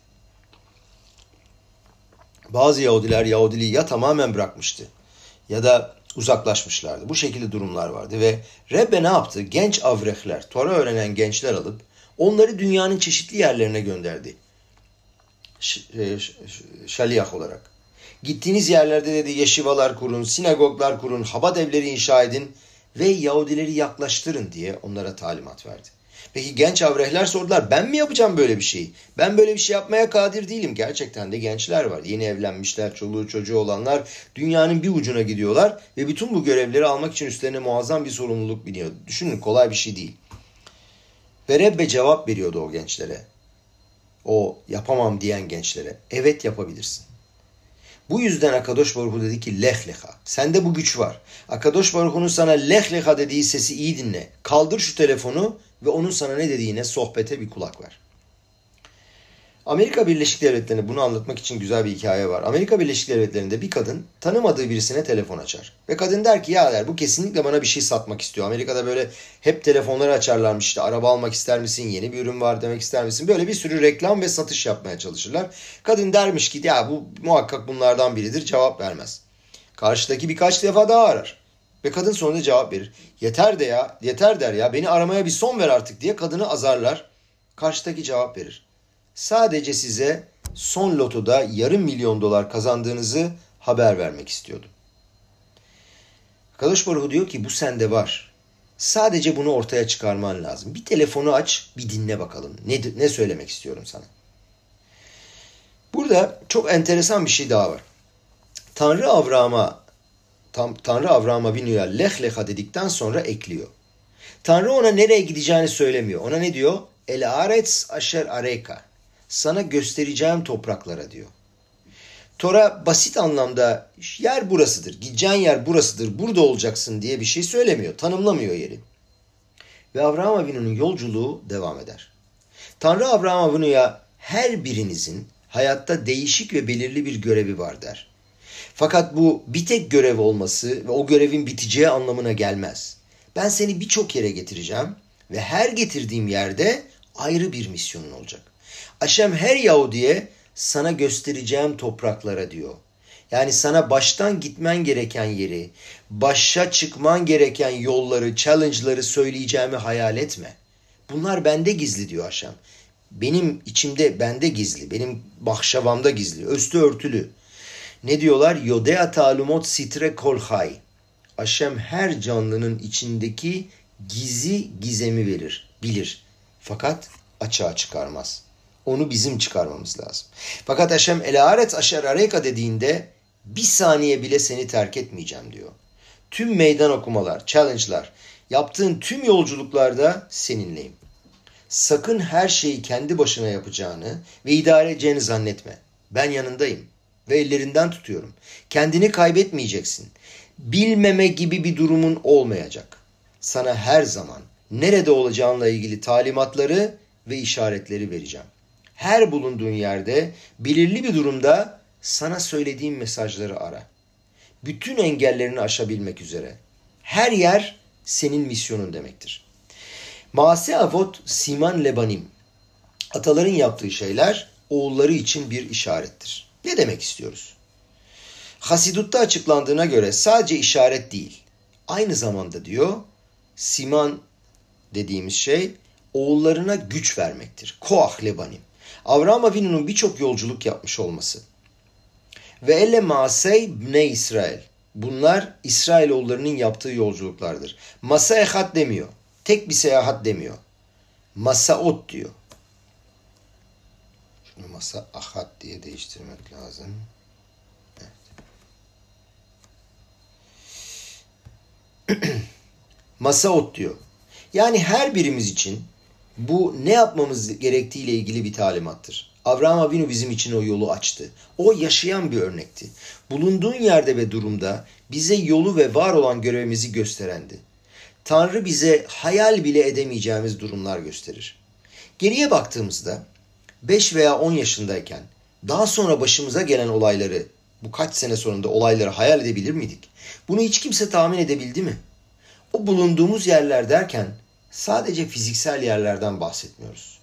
Bazı Yahudiler Yahudiliği ya tamamen bırakmıştı ya da uzaklaşmışlardı. Bu şekilde durumlar vardı ve Rebbe ne yaptı? Genç avrehler, Tora öğrenen gençler alıp onları dünyanın çeşitli yerlerine gönderdi. Şaliyah olarak. Gittiğiniz yerlerde dedi yeşivalar kurun, sinagoglar kurun, habad evleri inşa edin ve Yahudileri yaklaştırın diye onlara talimat verdi. Peki genç avrehler sordular ben mi yapacağım böyle bir şeyi? Ben böyle bir şey yapmaya kadir değilim. Gerçekten de gençler var. Yeni evlenmişler, çoluğu çocuğu olanlar dünyanın bir ucuna gidiyorlar ve bütün bu görevleri almak için üstlerine muazzam bir sorumluluk biniyor. Düşünün kolay bir şey değil. Ve Rebbe cevap veriyordu o gençlere. O yapamam diyen gençlere. Evet yapabilirsin. Bu yüzden Akadosh Baruhu dedi ki leh leha. Sende bu güç var. Akadosh Baruhu'nun sana leh leha dediği sesi iyi dinle. Kaldır şu telefonu ve onun sana ne dediğine sohbete bir kulak ver. Amerika Birleşik Devletleri'nde bunu anlatmak için güzel bir hikaye var. Amerika Birleşik Devletleri'nde bir kadın tanımadığı birisine telefon açar. Ve kadın der ki ya der bu kesinlikle bana bir şey satmak istiyor. Amerika'da böyle hep telefonları açarlarmış işte araba almak ister misin, yeni bir ürün var demek ister misin? Böyle bir sürü reklam ve satış yapmaya çalışırlar. Kadın dermiş ki ya bu muhakkak bunlardan biridir cevap vermez. Karşıdaki birkaç defa daha arar. Ve kadın sonunda cevap verir. Yeter der ya beni aramaya bir son ver artık diye kadını azarlar. Karşıdaki cevap verir. Sadece size son lotoda $500,000 kazandığınızı haber vermek istiyordum. Akadosh Baruhu diyor ki bu sende var. Sadece bunu ortaya çıkarman lazım. Bir telefonu aç bir dinle bakalım. Ne söylemek istiyorum sana. Burada çok enteresan bir şey daha var. Tanrı Avram'a binuya leh leha dedikten sonra ekliyor. Tanrı ona nereye gideceğini söylemiyor. Ona ne diyor? El aretz aşer areka. Sana göstereceğim topraklara diyor. Tora basit anlamda yer burasıdır. Gideceğin yer burasıdır. Burada olacaksın diye bir şey söylemiyor. Tanımlamıyor yeri. Ve Avraham Avinu'nun yolculuğu devam eder. Tanrı Abraham Avunu'ya her birinizin hayatta değişik ve belirli bir görevi var der. Fakat bu bir tek görev olması ve o görevin biteceği anlamına gelmez. Ben seni birçok yere getireceğim ve her getirdiğim yerde ayrı bir misyonun olacak. Aşem her Yahudi'ye sana göstereceğim topraklara diyor. Yani sana baştan gitmen gereken yeri, başa çıkman gereken yolları, challenge'ları söyleyeceğimi hayal etme. Bunlar bende gizli diyor Haşem. Benim içimde, bende gizli. Benim bahşavamda gizli. Üstü örtülü. Ne diyorlar? Yodea talumot sitre kolhay. Haşem her canlının içindeki gizemi verir, bilir. Fakat açığa çıkarmaz. Onu bizim çıkarmamız lazım. Fakat Haşem elâret aşer areka dediğinde bir saniye bile seni terk etmeyeceğim diyor. Tüm meydan okumalar, challenge'lar, yaptığın tüm yolculuklarda seninleyim. Sakın her şeyi kendi başına yapacağını ve idare edeceğini zannetme. Ben yanındayım ve ellerinden tutuyorum. Kendini kaybetmeyeceksin. Bilmeme gibi bir durumun olmayacak. Sana her zaman nerede olacağınla ilgili talimatları ve işaretleri vereceğim. Her bulunduğun yerde, belirli bir durumda sana söylediğim mesajları ara. Bütün engellerini aşabilmek üzere. Her yer senin misyonun demektir. Maase avot siman lebanim. Ataların yaptığı şeyler oğulları için bir işarettir. Ne demek istiyoruz? Hasidut'ta açıklandığına göre sadece işaret değil. Aynı zamanda diyor, siman dediğimiz şey oğullarına güç vermektir. Koah lebanim. Avraham Avinu'nun birçok yolculuk yapmış olması. Ve elle masey bne İsrail. Bunlar İsrailoğullarının yaptığı yolculuklardır. Masa ehat demiyor. Tek bir seyahat demiyor. Masaot diyor. Şunu masa ahat diye değiştirmek lazım. Evet. Masaot diyor. Yani her birimiz için bu ne yapmamız gerektiğiyle ilgili bir talimattır. Avraham Avinu bizim için o yolu açtı. O yaşayan bir örnekti. Bulunduğun yerde ve durumda bize yolu ve var olan görevimizi gösterendi. Tanrı bize hayal bile edemeyeceğimiz durumlar gösterir. Geriye baktığımızda 5 veya 10 yaşındayken daha sonra başımıza gelen olayları, bu kaç sene sonunda olayları hayal edebilir miydik? Bunu hiç kimse tahmin edebildi mi? O bulunduğumuz yerler derken sadece fiziksel yerlerden bahsetmiyoruz.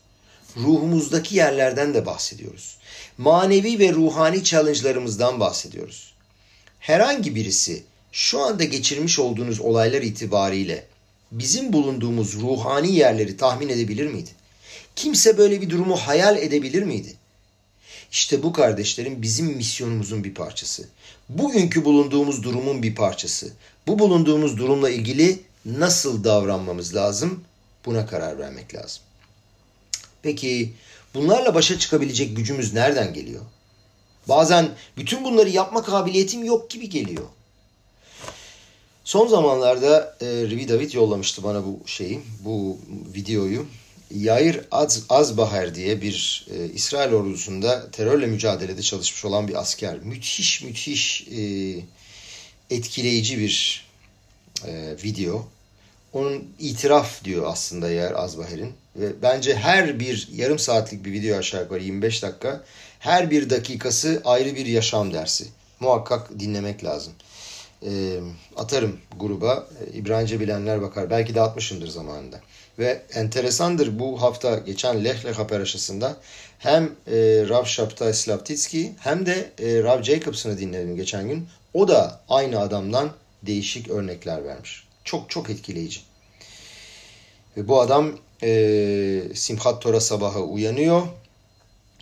Ruhumuzdaki yerlerden de bahsediyoruz. Manevi ve ruhani challenge'larımızdan bahsediyoruz. Herhangi birisi şu anda geçirmiş olduğunuz olaylar itibariyle bizim bulunduğumuz ruhani yerleri tahmin edebilir miydi? Kimse böyle bir durumu hayal edebilir miydi? İşte bu kardeşlerim bizim misyonumuzun bir parçası. Bugünkü bulunduğumuz durumun bir parçası. Bu bulunduğumuz durumla ilgili nasıl davranmamız lazım? Buna karar vermek lazım. Peki bunlarla başa çıkabilecek gücümüz nereden geliyor? Bazen bütün bunları yapma kabiliyetim yok gibi geliyor. Son zamanlarda Rebbe David yollamıştı bana bu videoyu. Yair Azbaher diye bir İsrail ordusunda terörle mücadelede çalışmış olan bir asker. Müthiş etkileyici bir video. Onun itiraf diyor aslında Yair Azbaher'in. Ve bence her bir yarım saatlik bir video aşağı yukarı 25 dakika. Her bir dakikası ayrı bir yaşam dersi. Muhakkak dinlemek lazım. Atarım gruba. İbranice bilenler bakar. Belki de atmışımdır zamanında. Ve enteresandır bu hafta geçen Leh Leha Perashatı'nda hem Rav Shabtai Slavaticki hem de Rav Jacobs'ını dinledim geçen gün. O da aynı adamdan değişik örnekler vermiş. Çok etkileyici. Ve bu adam Simhat Torah sabahı uyanıyor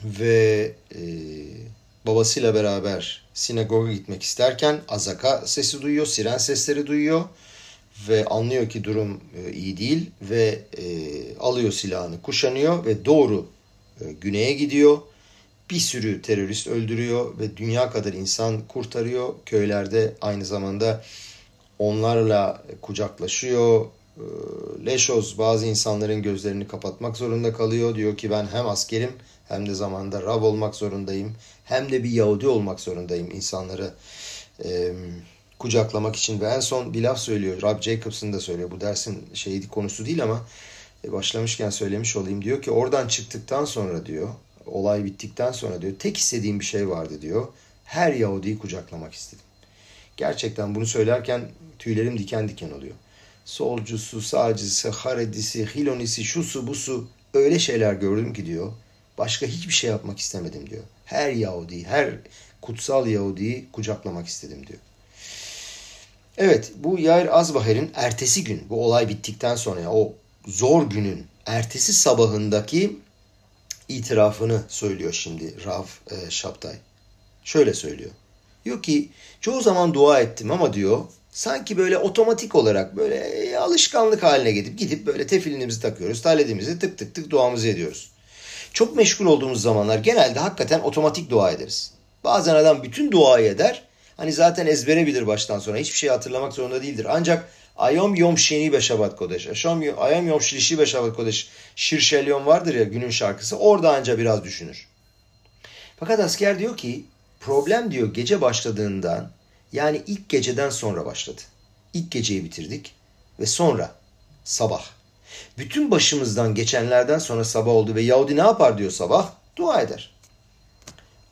ve babasıyla beraber sinagoga gitmek isterken azaka sesi duyuyor, siren sesleri duyuyor ve anlıyor ki durum iyi değil ve alıyor silahını, kuşanıyor ve doğru güneye gidiyor. Bir sürü terörist öldürüyor ve dünya kadar insan kurtarıyor. Köylerde aynı zamanda onlarla kucaklaşıyor. Leşoz bazı insanların gözlerini kapatmak zorunda kalıyor. Diyor ki ben hem askerim hem de zamanda Rab olmak zorundayım. Hem de bir Yahudi olmak zorundayım insanları kucaklamak için. Ve en son bir laf söylüyor. Rab Jacobs'ın da söylüyor. Bu dersin konusu değil ama başlamışken söylemiş olayım, diyor ki oradan çıktıktan sonra diyor, olay bittikten sonra diyor, tek istediğim bir şey vardı diyor. Her Yahudi'yi kucaklamak istedim. Gerçekten bunu söylerken tüylerim diken diken oluyor. Solcusu, sağcısı, haredisi, hilonisi, şusu, busu, öyle şeyler gördüm ki diyor, başka hiçbir şey yapmak istemedim diyor. Her Yahudi'yi, her kutsal Yahudi'yi kucaklamak istedim diyor. Evet, bu Yair Azbaher'in ertesi gün, bu olay bittikten sonra yani o zor günün ertesi sabahındaki itirafını söylüyor şimdi Rav Shabtai. Şöyle söylüyor. Diyor ki çoğu zaman dua ettim ama diyor sanki böyle otomatik olarak böyle alışkanlık haline gidip böyle tefilimizi takıyoruz. Taledimizi tık tık tık duamızı ediyoruz. Çok meşgul olduğumuz zamanlar genelde hakikaten otomatik dua ederiz. Bazen adam bütün duayı eder. Hani zaten ezbere bilir baştan sonra. Hiçbir şey hatırlamak zorunda değildir. Ancak ayom yom şeni be şabat kodeş. Ayom yom şilişi be şabat kodeş. Şirşelyon vardır ya günün şarkısı. Orada anca biraz düşünür. Fakat asker diyor ki problem diyor gece başladığından, yani ilk geceden sonra başladı. İlk geceyi bitirdik ve sonra sabah. Bütün başımızdan geçenlerden sonra sabah oldu ve Yahudi ne yapar diyor sabah? Dua eder.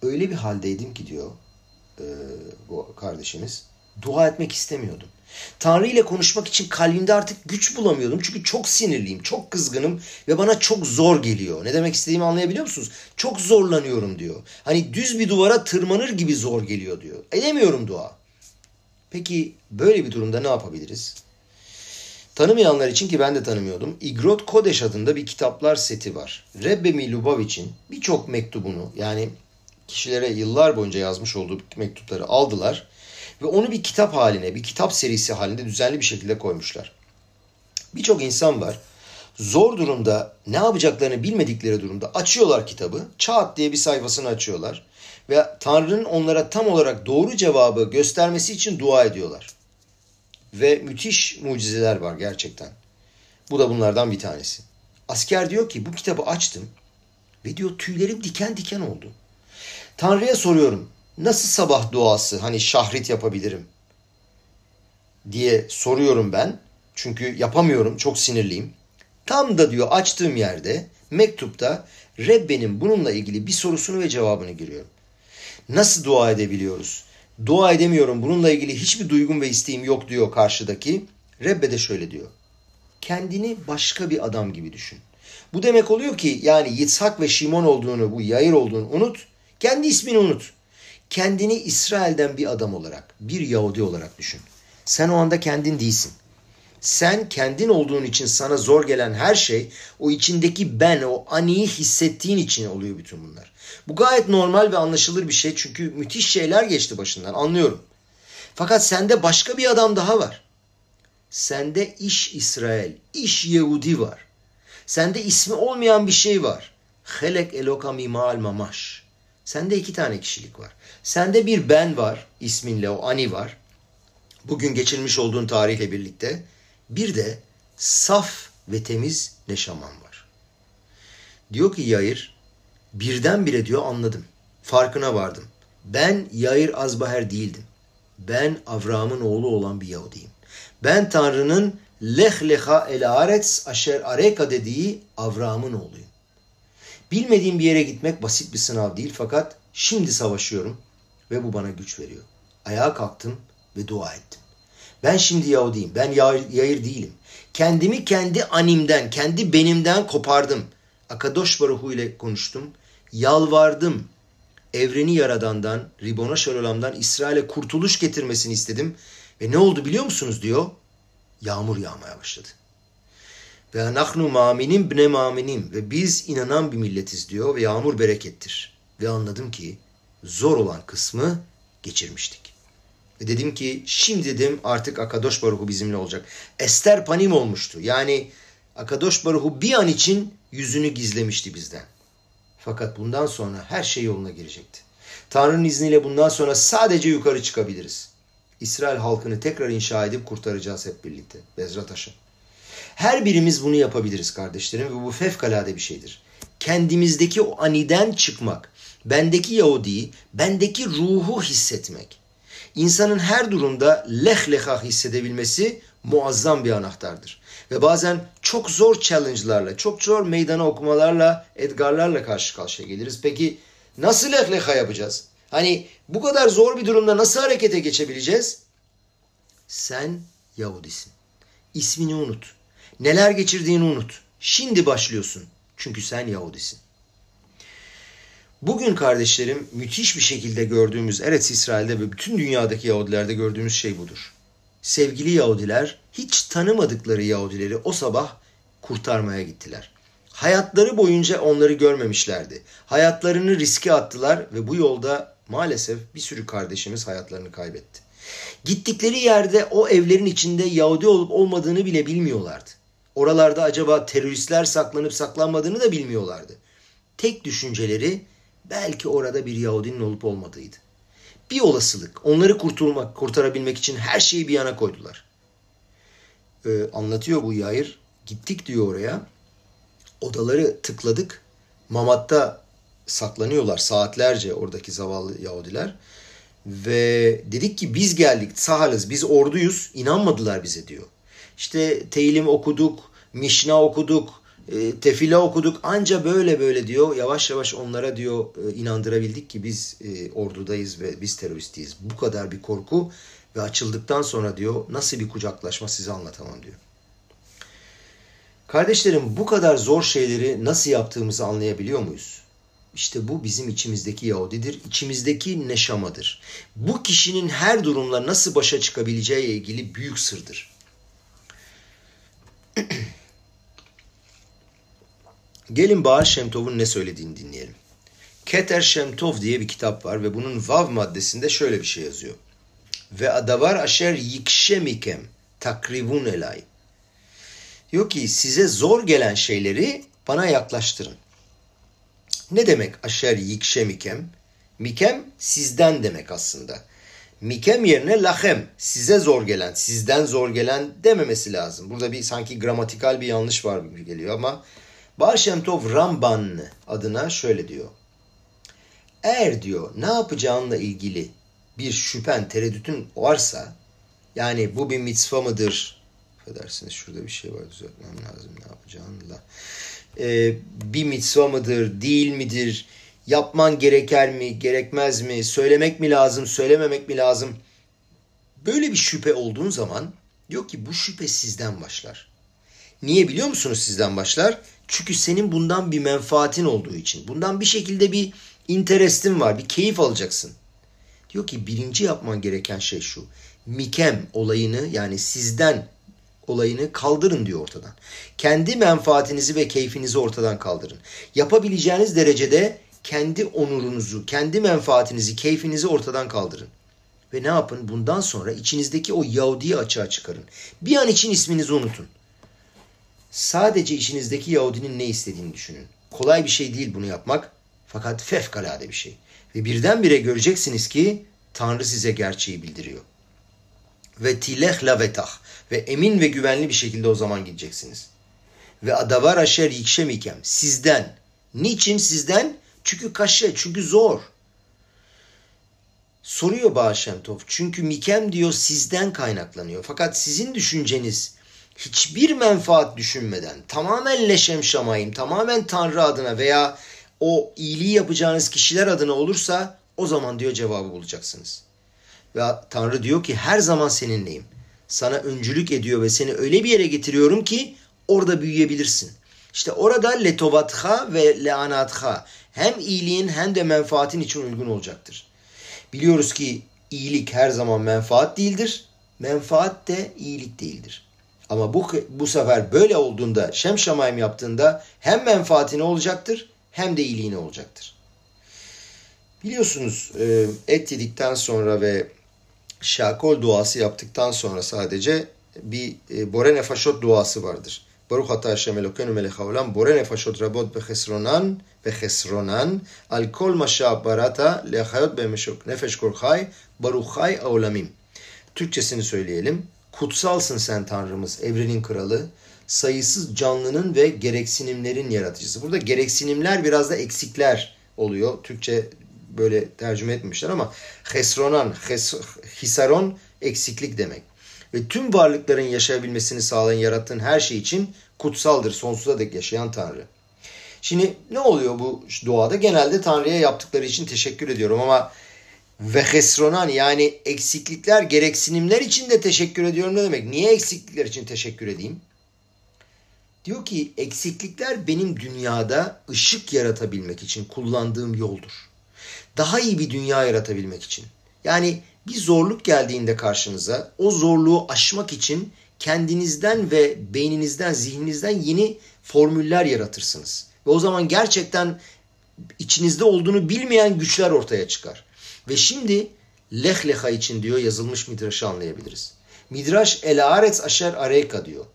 Öyle bir haldeydim ki diyor bu kardeşimiz, dua etmek istemiyordum. Tanrı ile konuşmak için kalbimde artık güç bulamıyordum. Çünkü çok sinirliyim, çok kızgınım ve bana çok zor geliyor. Ne demek istediğimi anlayabiliyor musunuz? Çok zorlanıyorum diyor. Hani düz bir duvara tırmanır gibi zor geliyor diyor. Edemiyorum dua. Peki böyle bir durumda ne yapabiliriz? Tanımayanlar için, ki ben de tanımıyordum, İgrot Kodeş adında bir kitaplar seti var. Rebbe Milubavich'in birçok mektubunu, yani kişilere yıllar boyunca yazmış olduğu mektupları aldılar ve onu bir kitap haline, bir kitap serisi halinde düzenli bir şekilde koymuşlar. Birçok insan var. Zor durumda, ne yapacaklarını bilmedikleri durumda açıyorlar kitabı. Çat diye bir sayfasını açıyorlar. Ve Tanrı'nın onlara tam olarak doğru cevabı göstermesi için dua ediyorlar. Ve müthiş mucizeler var gerçekten. Bu da bunlardan bir tanesi. Asker diyor ki bu kitabı açtım ve diyor tüylerim diken diken oldu. Tanrı'ya soruyorum. Nasıl sabah duası, hani şahrit yapabilirim diye soruyorum ben. Çünkü yapamıyorum, çok sinirliyim. Tam da diyor açtığım yerde, mektupta Rebbe'nin bununla ilgili bir sorusunu ve cevabını giriyorum. Nasıl dua edebiliyoruz? Dua edemiyorum, bununla ilgili hiçbir duygum ve isteğim yok diyor karşıdaki. Rebbe de şöyle diyor. Kendini başka bir adam gibi düşün. Bu demek oluyor ki yani Yitzhak ve Şimon olduğunu, bu Yair olduğunu unut. Kendi ismini unut. Kendini İsrail'den bir adam olarak, bir Yahudi olarak düşün. Sen o anda kendin değilsin. Sen kendin olduğun için sana zor gelen her şey, o içindeki ben, o aniyi hissettiğin için oluyor bütün bunlar. Bu gayet normal ve anlaşılır bir şey çünkü müthiş şeyler geçti başından, anlıyorum. Fakat sende başka bir adam daha var. Sende iş İsrail, iş Yahudi var. Sende ismi olmayan bir şey var. Helek elokami maal mamash. Sende iki tane kişilik var. Sende bir ben var, isminle o ani var. Bugün geçirmiş olduğun tarihle birlikte. Bir de saf ve temiz neşaman var. Diyor ki Yair, birdenbire diyor anladım. Farkına vardım. Ben Yair Azbaher değildim. Ben Avram'ın oğlu olan bir Yahudiyim. Ben Tanrı'nın Leh Leha el Aretz Asher Areka dediği Avram'ın oğluyum. Bilmediğim bir yere gitmek basit bir sınav değil fakat şimdi savaşıyorum ve bu bana güç veriyor. Ayağa kalktım ve dua ettim. Ben şimdi Yahudiyim, ben Yair değilim. Kendimi kendi animden, kendi benimden kopardım. Akadosh Baruhu ile konuştum, yalvardım. Evreni Yaradan'dan, Ribona Şelolam'dan İsrail'e kurtuluş getirmesini istedim. Ve ne oldu biliyor musunuz diyor, yağmur yağmaya başladı. Ve nahnu maminim bne maminim. Ve biz inanan bir milletiz diyor. Ve yağmur berekettir. Ve anladım ki zor olan kısmı geçirmiştik. Ve dedim ki şimdi dedim artık Akadosh Baruhu bizimle olacak. Ester panim olmuştu. Yani Akadosh Baruhu bir an için yüzünü gizlemişti bizden. Fakat bundan sonra her şey yoluna girecekti. Tanrı'nın izniyle bundan sonra sadece yukarı çıkabiliriz. İsrail halkını tekrar inşa edip kurtaracağız hep birlikte. Bezrat Haşem. Her birimiz bunu yapabiliriz kardeşlerim ve bu fevkalade bir şeydir. Kendimizdeki o aniden çıkmak, bendeki Yahudi'yi, bendeki ruhu hissetmek. insanın her durumda leh leha hissedebilmesi muazzam bir anahtardır. Ve bazen çok zor challenge'larla, çok zor meydana okumalarla, edgarlarla karşı karşıya geliriz. Peki nasıl leh leha yapacağız? Hani bu kadar zor bir durumda nasıl harekete geçebileceğiz? Sen Yahudisin. İsmini unut. Neler geçirdiğini unut. Şimdi başlıyorsun. Çünkü sen Yahudisin. Bugün kardeşlerim müthiş bir şekilde gördüğümüz Eretz İsrail'de ve bütün dünyadaki Yahudilerde gördüğümüz şey budur. Sevgili Yahudiler hiç tanımadıkları Yahudileri o sabah kurtarmaya gittiler. Hayatları boyunca onları görmemişlerdi. Hayatlarını riske attılar ve bu yolda maalesef bir sürü kardeşimiz hayatlarını kaybetti. Gittikleri yerde o evlerin içinde Yahudi olup olmadığını bile bilmiyorlardı. Oralarda acaba teröristler saklanıp saklanmadığını da bilmiyorlardı. Tek düşünceleri belki orada bir Yahudinin olup olmadığıydı. Bir olasılık. Onları kurtarabilmek için her şeyi bir yana koydular. Anlatıyor bu Yair. Gittik diyor oraya. Odaları tıkladık. Mamatta saklanıyorlar saatlerce oradaki zavallı Yahudiler. Ve dedik ki biz geldik, sahalız, biz orduyuz. İnanmadılar bize diyor. İşte Teilim okuduk, Mişna okuduk, Tefila okuduk. Anca böyle diyor. Yavaş yavaş onlara diyor inandırabildik ki biz ordudayız ve biz teröristiyiz. Bu kadar bir korku ve açıldıktan sonra diyor nasıl bir kucaklaşma size anlatamam diyor. Kardeşlerim bu kadar zor şeyleri nasıl yaptığımızı anlayabiliyor muyuz? İşte bu bizim içimizdeki Yahudidir, içimizdeki neşamadır. Bu kişinin her durumla nasıl başa çıkabileceğiyle ilgili büyük sırdır. Gelin Baal Şem Tov'un ne söylediğini dinleyelim. Keter Şem Tov diye bir kitap var ve bunun vav maddesinde şöyle bir şey yazıyor. Ve adavar aşer yikşemikem takribun elay. Diyor ki size zor gelen şeyleri bana yaklaştırın. Ne demek aşer yikşe mikem? Mikem sizden demek aslında. Mikem yerine lahem, size zor gelen, sizden zor gelen dememesi lazım. Burada bir sanki gramatikal bir yanlış var gibi geliyor ama Baal Şem Tov Ramban adına şöyle diyor. Eğer diyor ne yapacağınla ilgili bir şüphen, tereddütün varsa, yani bu bir mitzva mıdır? Affedersiniz şurada bir şey var düzeltmem lazım ne yapacağınla. Bir mitzva mıdır, değil midir, yapman gereker mi, gerekmez mi, söylemek mi lazım, söylememek mi lazım? Böyle bir şüphe olduğun zaman diyor ki bu şüphe sizden başlar. Niye biliyor musunuz sizden başlar? Çünkü senin bundan bir menfaatin olduğu için, bundan bir şekilde bir interestin var, bir keyif alacaksın. Diyor ki birinci yapman gereken şey şu, mikem olayını yani sizden olayını kaldırın diyor ortadan. Kendi menfaatinizi ve keyfinizi ortadan kaldırın. Yapabileceğiniz derecede kendi onurunuzu, kendi menfaatinizi, keyfinizi ortadan kaldırın. Ve ne yapın? Bundan sonra içinizdeki o Yahudi'yi açığa çıkarın. Bir an için isminizi unutun. Sadece içinizdeki Yahudinin ne istediğini düşünün. Kolay bir şey değil bunu yapmak. Fakat fevkalade bir şey. Ve birdenbire göreceksiniz ki Tanrı size gerçeği bildiriyor. Ve tileh la vetah. Ve emin ve güvenli bir şekilde o zaman gideceksiniz. Ve adavar aşer yikşemikem. Sizden. Niçin sizden? Çünkü kaşe, çünkü zor. Soruyor Baal Şem Tov. Çünkü mikem diyor sizden kaynaklanıyor. Fakat sizin düşünceniz hiçbir menfaat düşünmeden tamamen leşem şamayim, tamamen Tanrı adına veya o iyiliği yapacağınız kişiler adına olursa o zaman diyor cevabı bulacaksınız. Ve Tanrı diyor ki her zaman seninleyim. Sana öncülük ediyor ve seni öyle bir yere getiriyorum ki orada büyüyebilirsin. İşte orada letovatha ve leanatha hem iyiliğin hem de menfaatin için uygun olacaktır. Biliyoruz ki iyilik her zaman menfaat değildir. Menfaat de iyilik değildir. Ama bu sefer böyle olduğunda şemşamayim yaptığında hem menfaatine olacaktır hem de iyiliğine olacaktır. Biliyorsunuz et yedikten sonra ve Şakol duası yaptıktan sonra sadece bir Bore Nefashot duası vardır. Baruch Ata Hashem Elokeinu Melech Haolam Bore Nefashot Rabot Bechesronan Bechesronan Al Kol Masha Barata Lehayot Bemeshok Nefesh Korkhay Baruchay Aolamim. Türkçesini söyleyelim. Kutsalsın sen Tanrımız, evrenin kralı, sayısız canlının ve gereksinimlerin yaratıcısı. Burada gereksinimler biraz da eksikler oluyor. Türkçe böyle tercüme etmişler ama hesronan, hisaron eksiklik demek. Ve tüm varlıkların yaşayabilmesini sağlayan, yarattığın her şey için kutsaldır, sonsuza dek yaşayan Tanrı. Şimdi ne oluyor bu duada? Genelde Tanrı'ya yaptıkları için teşekkür ediyorum ama ve hesronan, yani eksiklikler, gereksinimler için de teşekkür ediyorum ne demek? Niye eksiklikler için teşekkür edeyim? Diyor ki eksiklikler benim dünyada ışık yaratabilmek için kullandığım yoldur. Daha iyi bir dünya yaratabilmek için. Yani bir zorluk geldiğinde karşınıza o zorluğu aşmak için kendinizden ve beyninizden, zihninizden yeni formüller yaratırsınız. Ve o zaman gerçekten içinizde olduğunu bilmeyen güçler ortaya çıkar. Ve şimdi Leh Leha için diyor yazılmış Midraş'ı anlayabiliriz. Midraş El Aretz Aşer Areyka diyor.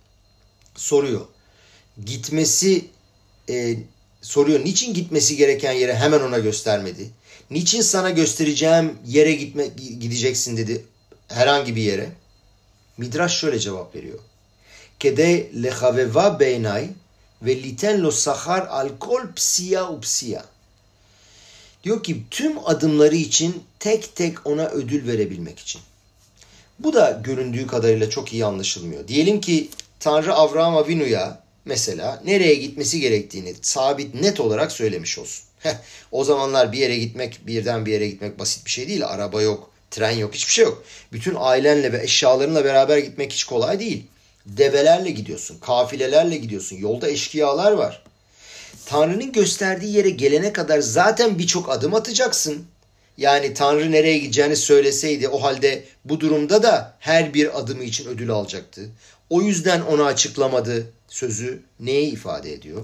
Soruyor. Soruyor niçin gitmesi gereken yere hemen ona göstermedi? Niçin sana göstereceğim yere gideceksin dedi, herhangi bir yere? Midraş şöyle cevap veriyor. Kedey lehaveva beynay ve liten lo sahar alkol psiya upsiya. Diyor ki tüm adımları için tek tek ona ödül verebilmek için. Bu da göründüğü kadarıyla çok iyi anlaşılmıyor. Diyelim ki Tanrı Avraham Avinu'ya mesela nereye gitmesi gerektiğini sabit, net olarak söylemiş olsun. O zamanlar bir yere gitmek, birden bir yere gitmek basit bir şey değil. Araba yok, tren yok, hiçbir şey yok. Bütün ailenle ve eşyalarınla beraber gitmek hiç kolay değil. Develerle gidiyorsun, kafilelerle gidiyorsun. Yolda eşkıyalar var. Tanrı'nın gösterdiği yere gelene kadar zaten birçok adım atacaksın. Yani Tanrı nereye gideceğini söyleseydi o halde bu durumda da her bir adımı için ödül alacaktı. O yüzden ona açıklamadı. Sözü neyi ifade ediyor?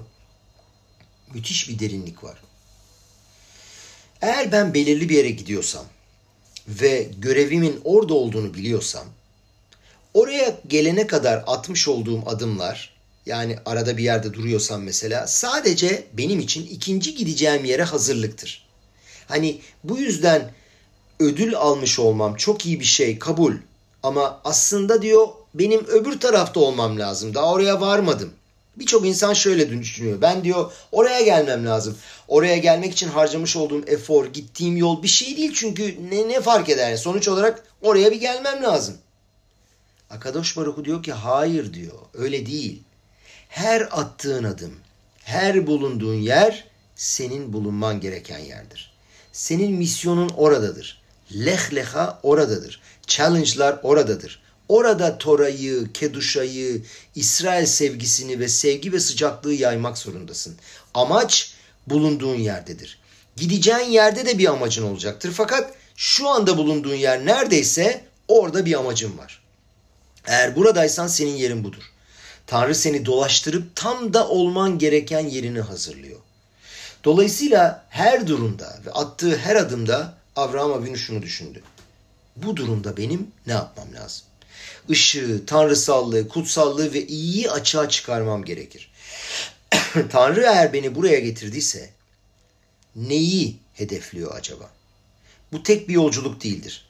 Müthiş bir derinlik var. Eğer ben belirli bir yere gidiyorsam ve görevimin orada olduğunu biliyorsam, oraya gelene kadar atmış olduğum adımlar, yani arada bir yerde duruyorsam mesela, sadece benim için ikinci gideceğim yere hazırlıktır. Hani bu yüzden ödül almış olmam çok iyi bir şey, kabul. Ama aslında diyor benim öbür tarafta olmam lazım. Daha oraya varmadım. Birçok insan şöyle düşünüyor. Ben diyor oraya gelmem lazım. Oraya gelmek için harcamış olduğum efor, gittiğim yol bir şey değil. Çünkü ne fark eder? Yani sonuç olarak oraya bir gelmem lazım. Akadosh Baruch Hu diyor ki hayır diyor. Öyle değil. Her attığın adım, her bulunduğun yer senin bulunman gereken yerdir. Senin misyonun oradadır. Leh Leha oradadır. Challenge'lar oradadır. Orada Tora'yı, Keduşa'yı, İsrail sevgisini ve sevgi ve sıcaklığı yaymak zorundasın. Amaç bulunduğun yerdedir. Gideceğin yerde de bir amacın olacaktır. Fakat şu anda bulunduğun yer neredeyse orada bir amacın var. Eğer buradaysan senin yerin budur. Tanrı seni dolaştırıp tam da olman gereken yerini hazırlıyor. Dolayısıyla her durumda ve attığı her adımda Avraham Avinu şunu düşündü. Bu durumda benim ne yapmam lazım? Işığı, tanrısallığı, kutsallığı ve iyiyi açığa çıkarmam gerekir. Tanrı eğer beni buraya getirdiyse neyi hedefliyor acaba? Bu tek bir yolculuk değildir.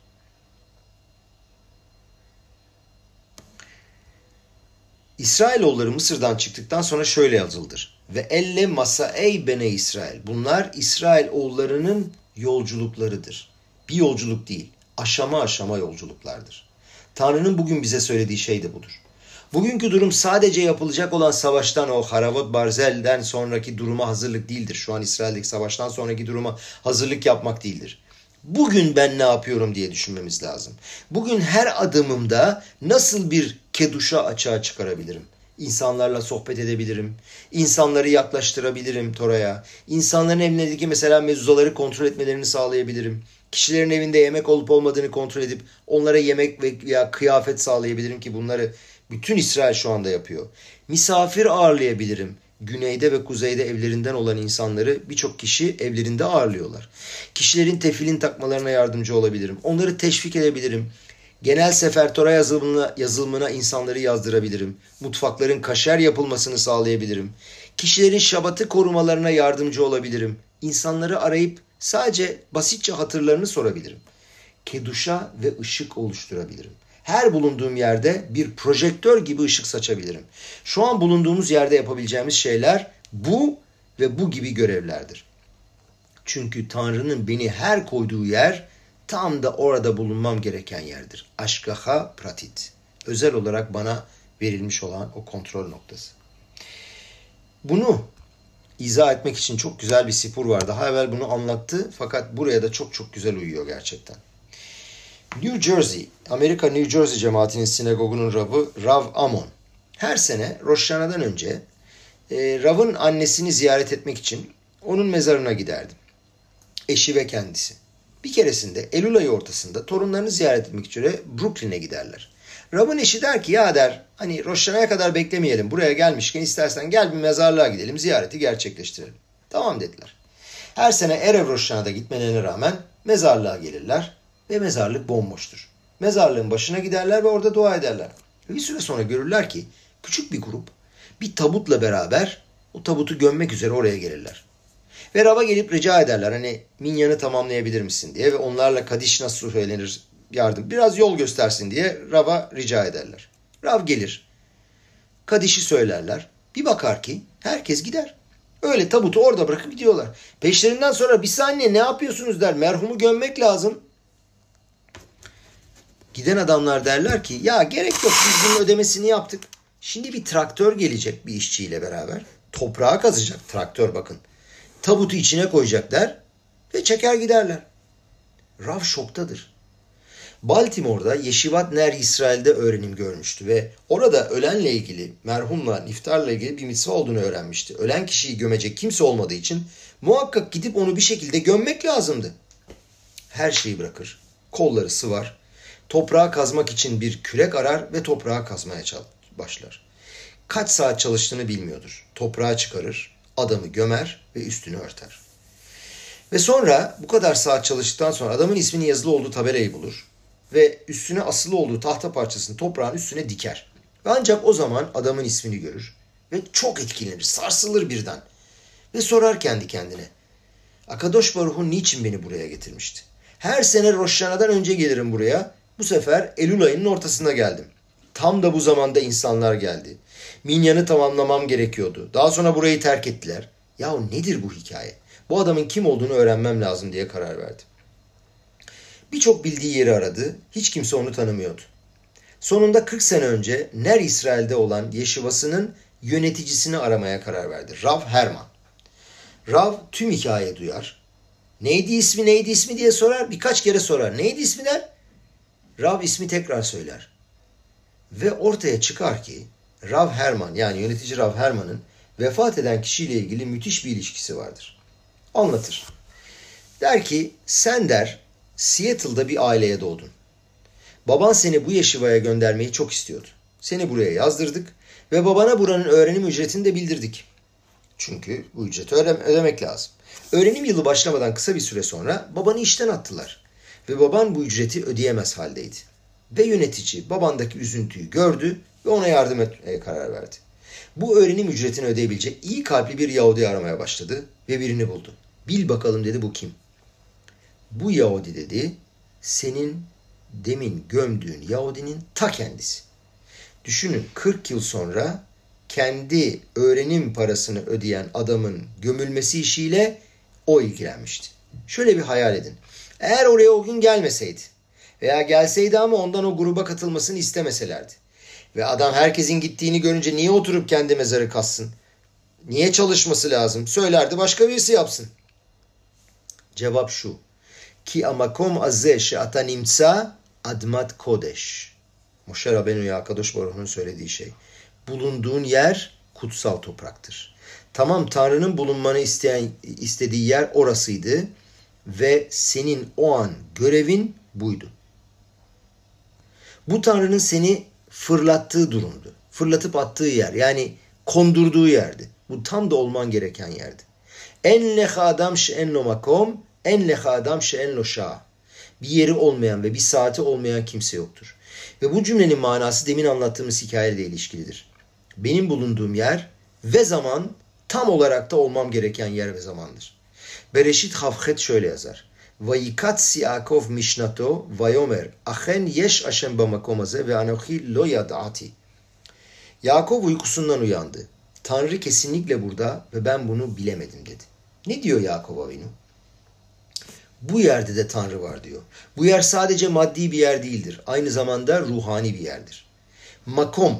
İsrailoğulları Mısır'dan çıktıktan sonra şöyle yazıldır. Ve elle masaey bene İsrail. Bunlar İsrailoğullarının yolculuklarıdır. Bir yolculuk değil, aşama aşama yolculuklardır. Tanrı'nın bugün bize söylediği şey de budur. Bugünkü durum sadece yapılacak olan savaştan, o Haravot Barzel'den sonraki duruma hazırlık değildir. Şu an İsrail'deki savaştan sonraki duruma hazırlık yapmak değildir. Bugün ben ne yapıyorum diye düşünmemiz lazım. Bugün her adımımda nasıl bir keduşa açığa çıkarabilirim? İnsanlarla sohbet edebilirim. İnsanları yaklaştırabilirim Tora'ya. İnsanların evlerindeki mesela mezuzaları kontrol etmelerini sağlayabilirim. Kişilerin evinde yemek olup olmadığını kontrol edip onlara yemek veya kıyafet sağlayabilirim ki bunları bütün İsrail şu anda yapıyor. Misafir ağırlayabilirim. Güneyde ve kuzeyde evlerinden olan insanları birçok kişi evlerinde ağırlıyorlar. Kişilerin tefilin takmalarına yardımcı olabilirim. Onları teşvik edebilirim. Genel sefer Tora yazılımına insanları yazdırabilirim. Mutfakların kaşer yapılmasını sağlayabilirim. Kişilerin şabatı korumalarına yardımcı olabilirim. İnsanları arayıp sadece basitçe hatırlarını sorabilirim. Keduşa ve ışık oluşturabilirim. Her bulunduğum yerde bir projektör gibi ışık saçabilirim. Şu an bulunduğumuz yerde yapabileceğimiz şeyler bu ve bu gibi görevlerdir. Çünkü Tanrı'nın beni her koyduğu yer tam da orada bulunmam gereken yerdir. Ashgacha pratit. Özel olarak bana verilmiş olan o kontrol noktası. Bunu izah etmek için çok güzel bir sipur var. Daha evvel bunu anlattı fakat buraya da çok çok güzel uyuyor gerçekten. New Jersey, Amerika New Jersey cemaatinin sinagogunun rabı Rav Amon. Her sene Roşana'dan önce Rav'ın annesini ziyaret etmek için onun mezarına giderdim. Eşi ve kendisi. Bir keresinde Eylül ayı ortasında torunlarını ziyaret etmek üzere Brooklyn'e giderler. Rav'ın eşi der ki ya der hani Roşana'ya kadar beklemeyelim, buraya gelmişken istersen gel bir mezarlığa gidelim, ziyareti gerçekleştirelim. Tamam dediler. Her sene Erev Roşana'da gitmelerine rağmen mezarlığa gelirler ve mezarlık bomboştur. Mezarlığın başına giderler ve orada dua ederler. Bir süre sonra görürler ki küçük bir grup bir tabutla beraber o tabutu gömmek üzere oraya gelirler. Ve Rav'a gelip rica ederler hani minyanı tamamlayabilir misin diye ve onlarla kadiş nasıl söylenir yardım biraz yol göstersin diye Rav'a rica ederler. Rav gelir, kadişi söylerler, bir bakar ki herkes gider. Öyle tabutu orada bırakıp gidiyorlar. Peşlerinden sonra bir saniye ne yapıyorsunuz der, merhumu gömmek lazım. Giden adamlar derler ki ya gerek yok, biz bunun ödemesini yaptık. Şimdi bir traktör gelecek bir işçiyle beraber. Toprağa kazacak traktör bakın. Tabutu içine koyacaklar ve çeker giderler. Rav şoktadır. Baltimore'da Yeşivat Ner İsrail'de öğrenim görmüştü ve orada ölenle ilgili, merhumla, iftarla ilgili bir mitzva olduğunu öğrenmişti. Ölen kişiyi gömecek kimse olmadığı için muhakkak gidip onu bir şekilde gömmek lazımdı. Her şeyi bırakır, kolları sıvar, toprağa kazmak için bir kürek arar ve toprağa kazmaya başlar. Kaç saat çalıştığını bilmiyordur. Toprağa çıkarır, adamı gömer ve üstünü örter. Ve sonra bu kadar saat çalıştıktan sonra adamın isminin yazılı olduğu tabelayı bulur ve üstüne asılı olduğu tahta parçasını toprağın üstüne diker. Ve ancak o zaman adamın ismini görür ve çok etkilenir, sarsılır birden. Ve sorar kendi kendine, Akadosh Baruhu niçin beni buraya getirmişti? Her sene Roşana'dan önce gelirim buraya, bu sefer Eylül ayının ortasında geldim. Tam da bu zamanda insanlar geldi. Minyanı tamamlamam gerekiyordu. Daha sonra burayı terk ettiler. Yahu nedir bu hikaye? Bu adamın kim olduğunu öğrenmem lazım diye karar verdi. Birçok bildiği yeri aradı. Hiç kimse onu tanımıyordu. Sonunda 40 sene önce Ner İsrail'de olan yeşivasının yöneticisini aramaya karar verdi. Rav Herman. Rav tüm hikayeyi duyar. Neydi ismi diye sorar. Birkaç kere sorar. Neydi ismi der. Rav ismi tekrar söyler. Ve ortaya çıkar ki Rav Herman yani yönetici Rav Herman'ın vefat eden kişiyle ilgili müthiş bir ilişkisi vardır. Anlatır. Der ki sen der Seattle'da bir aileye doğdun. Baban seni bu yeşivaya göndermeyi çok istiyordu. Seni buraya yazdırdık ve babana buranın öğrenim ücretini de bildirdik. Çünkü bu ücreti ödemek lazım. Öğrenim yılı başlamadan kısa bir süre sonra babanı işten attılar. Ve baban bu ücreti ödeyemez haldeydi. Ve yönetici babandaki üzüntüyü gördü ve ona yardım etmeye karar verdi. Bu öğrenim ücretini ödeyebilecek iyi kalpli bir Yahudi aramaya başladı ve birini buldu. Bil bakalım dedi bu kim? Bu Yahudi dedi senin demin gömdüğün Yahudinin ta kendisi. Düşünün 40 yıl sonra kendi öğrenim parasını ödeyen adamın gömülmesi işiyle o ilgilenmişti. Şöyle bir hayal edin. Eğer oraya o gün gelmeseydi veya gelseydi ama ondan o gruba katılmasını istemeselerdi ve adam herkesin gittiğini görünce niye oturup kendi mezarı kazsın? Niye çalışması lazım? Söylerdi başka birisi yapsın. Cevap şu. Ki amakom azze she'ata nimtsa admat kodeş. Moşe Rabenu'ya Akadosh Baruhu'nun söylediği şey. Bulunduğun yer kutsal topraktır. Tamam Tanrı'nın bulunmanı istediği yer orasıydı ve senin o an görevin buydu. Bu Tanrı'nın seni fırlattığı durumdu. Fırlatıp attığı yer yani kondurduğu yerdi. Bu tam da olman gereken yerdi. En leha adam şe'en lo makom, en leha adam şe'en lo şa. Bir yeri olmayan ve bir saati olmayan kimse yoktur. Ve bu cümlenin manası demin anlattığımız hikayeyle ilişkilidir. Benim bulunduğum yer ve zaman tam olarak da olmam gereken yer ve zamandır. Bereşit Havket şöyle yazar. Vayikatsi Yaakov Mishnato vayomer achen yesh Hashem bamakom haze ve anochi lo yadati. Yaakov uykusundan uyandı. Tanrı kesinlikle burada ve ben bunu bilemedim dedi. Ne diyor Yaakov Avinu? Bu yerde de Tanrı var diyor. Bu yer sadece maddi bir yer değildir. Aynı zamanda ruhani bir yerdir. Makom,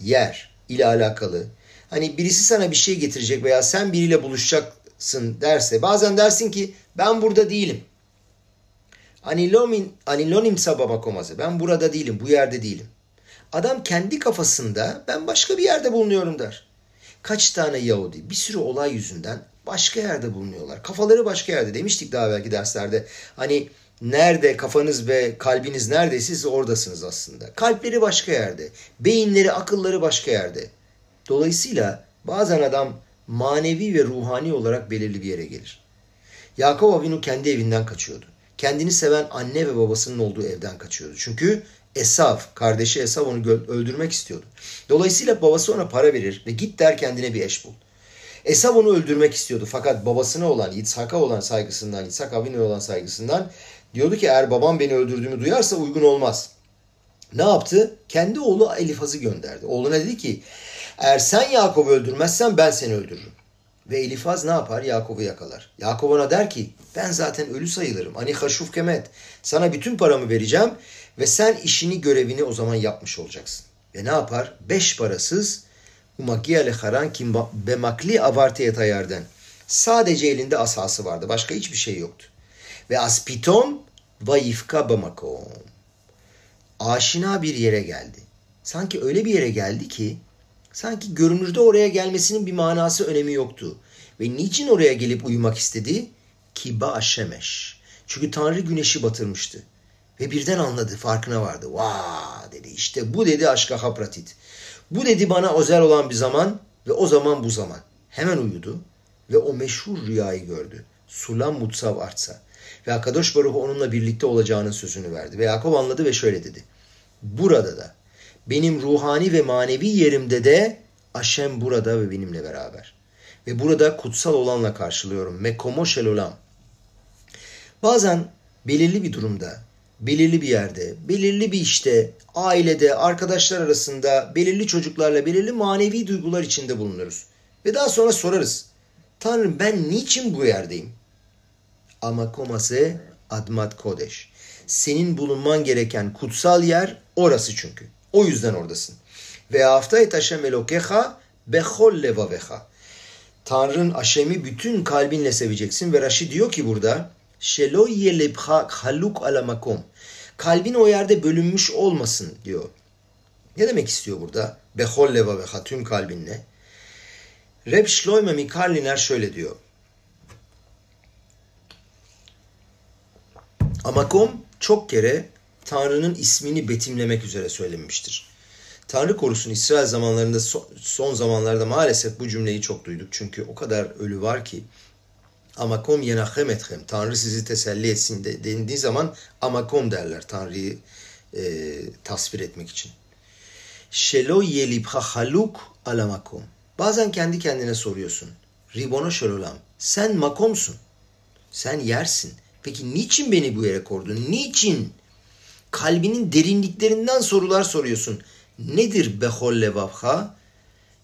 yer ile alakalı. Hani birisi sana bir şey getirecek veya sen biriyle buluşacaksın derse, bazen dersin ki ben burada değilim. Anilonim sabah makomazı. Ben burada değilim, bu yerde değilim. Adam kendi kafasında ben başka bir yerde bulunuyorum der. Kaç tane Yahudi bir sürü olay yüzünden başka yerde bulunuyorlar. Kafaları başka yerde demiştik daha belki derslerde. Hani nerede kafanız ve kalbiniz neredeyse siz oradasınız aslında. Kalpleri başka yerde. Beyinleri, akılları başka yerde. Dolayısıyla bazen adam manevi ve ruhani olarak belirli bir yere gelir. Yaakov Avinu kendi evinden kaçıyordu. Kendini seven anne ve babasının olduğu evden kaçıyordu. Çünkü Esav, kardeşi Esav onu öldürmek istiyordu. Dolayısıyla babası ona para verir ve git der kendine bir eş bul. Esav onu öldürmek istiyordu fakat babasına olan, İshak'a olan saygısından, İshak Avinu'ya olan saygısından diyordu ki eğer babam beni öldürdüğümü duyarsa uygun olmaz. Ne yaptı? Kendi oğlu Elifaz'ı gönderdi. Oğluna dedi ki eğer sen Yakov'u öldürmezsen ben seni öldürürüm. Ve Elifaz ne yapar? Yakov'u yakalar. Yakov ona der ki ben zaten ölü sayılırım. Ani haşuf kemet. Sana bütün paramı vereceğim ve sen işini görevini o zaman yapmış olacaksın. Ve ne yapar? 5 parasız umakiye leharan kim bemakli avartiyet ayarden. Sadece elinde asası vardı. Başka hiçbir şey yoktu. Ve aspitom vayifka bamakom. Aşina bir yere geldi. Sanki öyle bir yere geldi ki sanki görünürde oraya gelmesinin bir manası, önemi yoktu. Ve niçin oraya gelip uyumak istedi? Kiba şemeş. Çünkü Tanrı güneşi batırmıştı. Ve birden anladı, farkına vardı. Vaa dedi, işte bu dedi aşka hapratit. Bu dedi bana özel olan bir zaman ve o zaman bu zaman. Hemen uyudu ve o meşhur rüyayı gördü. Sulam mutsav artsa. Ve Akadosh Baruch onunla birlikte olacağının sözünü verdi. Ve Yaakov anladı ve şöyle dedi. Burada da. Benim ruhani ve manevi yerimde de Aşem burada ve benimle beraber. Ve burada kutsal olanla karşılıyorum. Mekomo şel olam. Bazen belirli bir durumda, belirli bir yerde, belirli bir işte, ailede, arkadaşlar arasında, belirli çocuklarla, belirli manevi duygular içinde bulunuruz. Ve daha sonra sorarız. Tanrım ben niçin bu yerdeyim? Ama komase admat kodeş. Senin bulunman gereken kutsal yer orası çünkü. O yüzden oradasın. Ve hafta et Aşem elokeha bechol levaveha. Tanrın Aşem'i bütün kalbinle seveceksin. Ve Rashi diyor ki burada şelo yelebha haluk ala makom. Kalbin o yerde bölünmüş olmasın diyor. Ne demek istiyor burada? Bechol levaveha, tüm kalbinle. Reb Shloime Mikarliner şöyle diyor. Amakom çok kere Tanrı'nın ismini betimlemek üzere söylenmiştir. Tanrı korusun, İsrail zamanlarında, son zamanlarda maalesef bu cümleyi çok duyduk. Çünkü o kadar ölü var ki. Amakom yenachem etchem. Tanrı sizi teselli etsin denildiği zaman amakom derler. Tanrı'yı tasvir etmek için. Şelo yelibha haluk alamakom. Bazen kendi kendine soruyorsun. Ribono şelolam. Sen makomsun. Sen yersin. Peki niçin beni bu yere koydun? Niçin? Kalbinin derinliklerinden sorular soruyorsun. Nedir behol levabha?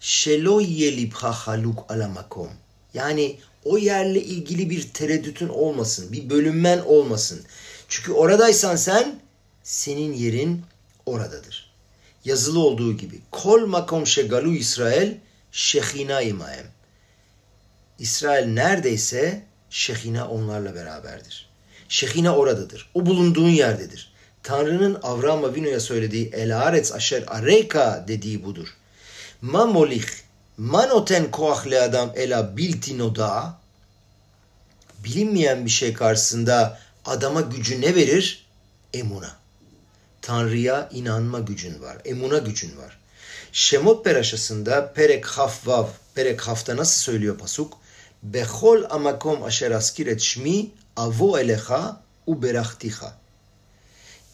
Şelo yelibha haluk ala makom. Yani o yerle ilgili bir tereddütün olmasın. Bir bölünmen olmasın. Çünkü oradaysan sen, senin yerin oradadır. Yazılı olduğu gibi. Kol makom şegalu İsrail şehina imaem. İsrail neredeyse şehina onlarla beraberdir. Şehina oradadır. O bulunduğun yerdedir. Tanrı'nın Avram Avinu'ya söylediği El Aretz Asher Areka dediği budur. Ma molih, ma noten koah le adam ela bilti noda. Bilinmeyen bir şey karşısında adama gücü ne verir? Emuna. Tanrı'ya inanma gücün var. Emuna gücün var. Şemot Peraşası'nda Perek Hafvav, Perek Haf'ta nasıl söylüyor pasuk? Bechol amakom asher askiret şmi avo eleha u berahtiha.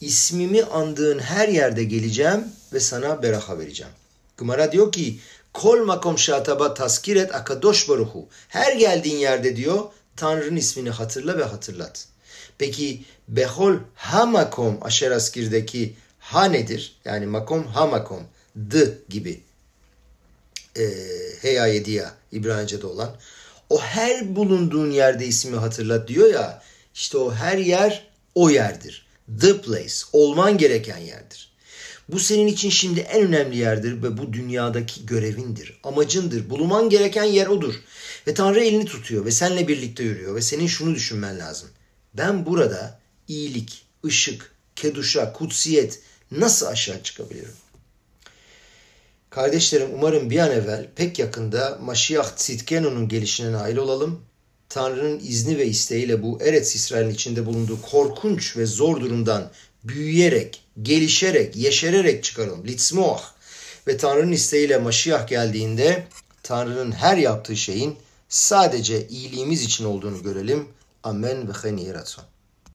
İsmimi andığın her yerde geleceğim ve sana beraha vereceğim. Gemara diyor ki kol makom şataba taskiret akadosh baruhu. Her geldiğin yerde diyor Tanrı'nın ismini hatırla ve hatırlat. Peki behol ha makom aşer askirdeki ha nedir? Yani makom ha makom d gibi. Heya yediya İbranice'de olan. O her bulunduğun yerde ismi hatırlat diyor ya. İşte o her yer o yerdir. The place, olman gereken yerdir. Bu senin için şimdi en önemli yerdir ve bu dünyadaki görevindir, amacındır. Bulunman gereken yer odur. Ve Tanrı elini tutuyor ve seninle birlikte yürüyor ve senin şunu düşünmen lazım. Ben burada iyilik, ışık, keduşa, kutsiyet nasıl aşağı çıkabilirim? Kardeşlerim, umarım bir an evvel pek yakında Maşiyah Tzidkenu'nun gelişine nail olalım. Tanrı'nın izni ve isteğiyle bu Eretz İsrail'in içinde bulunduğu korkunç ve zor durumdan büyüyerek, gelişerek, yeşererek çıkaralım. Litzmoah. Ve Tanrı'nın isteğiyle Maşiyah geldiğinde Tanrı'nın her yaptığı şeyin sadece iyiliğimiz için olduğunu görelim. Amen ve chen yiratzon.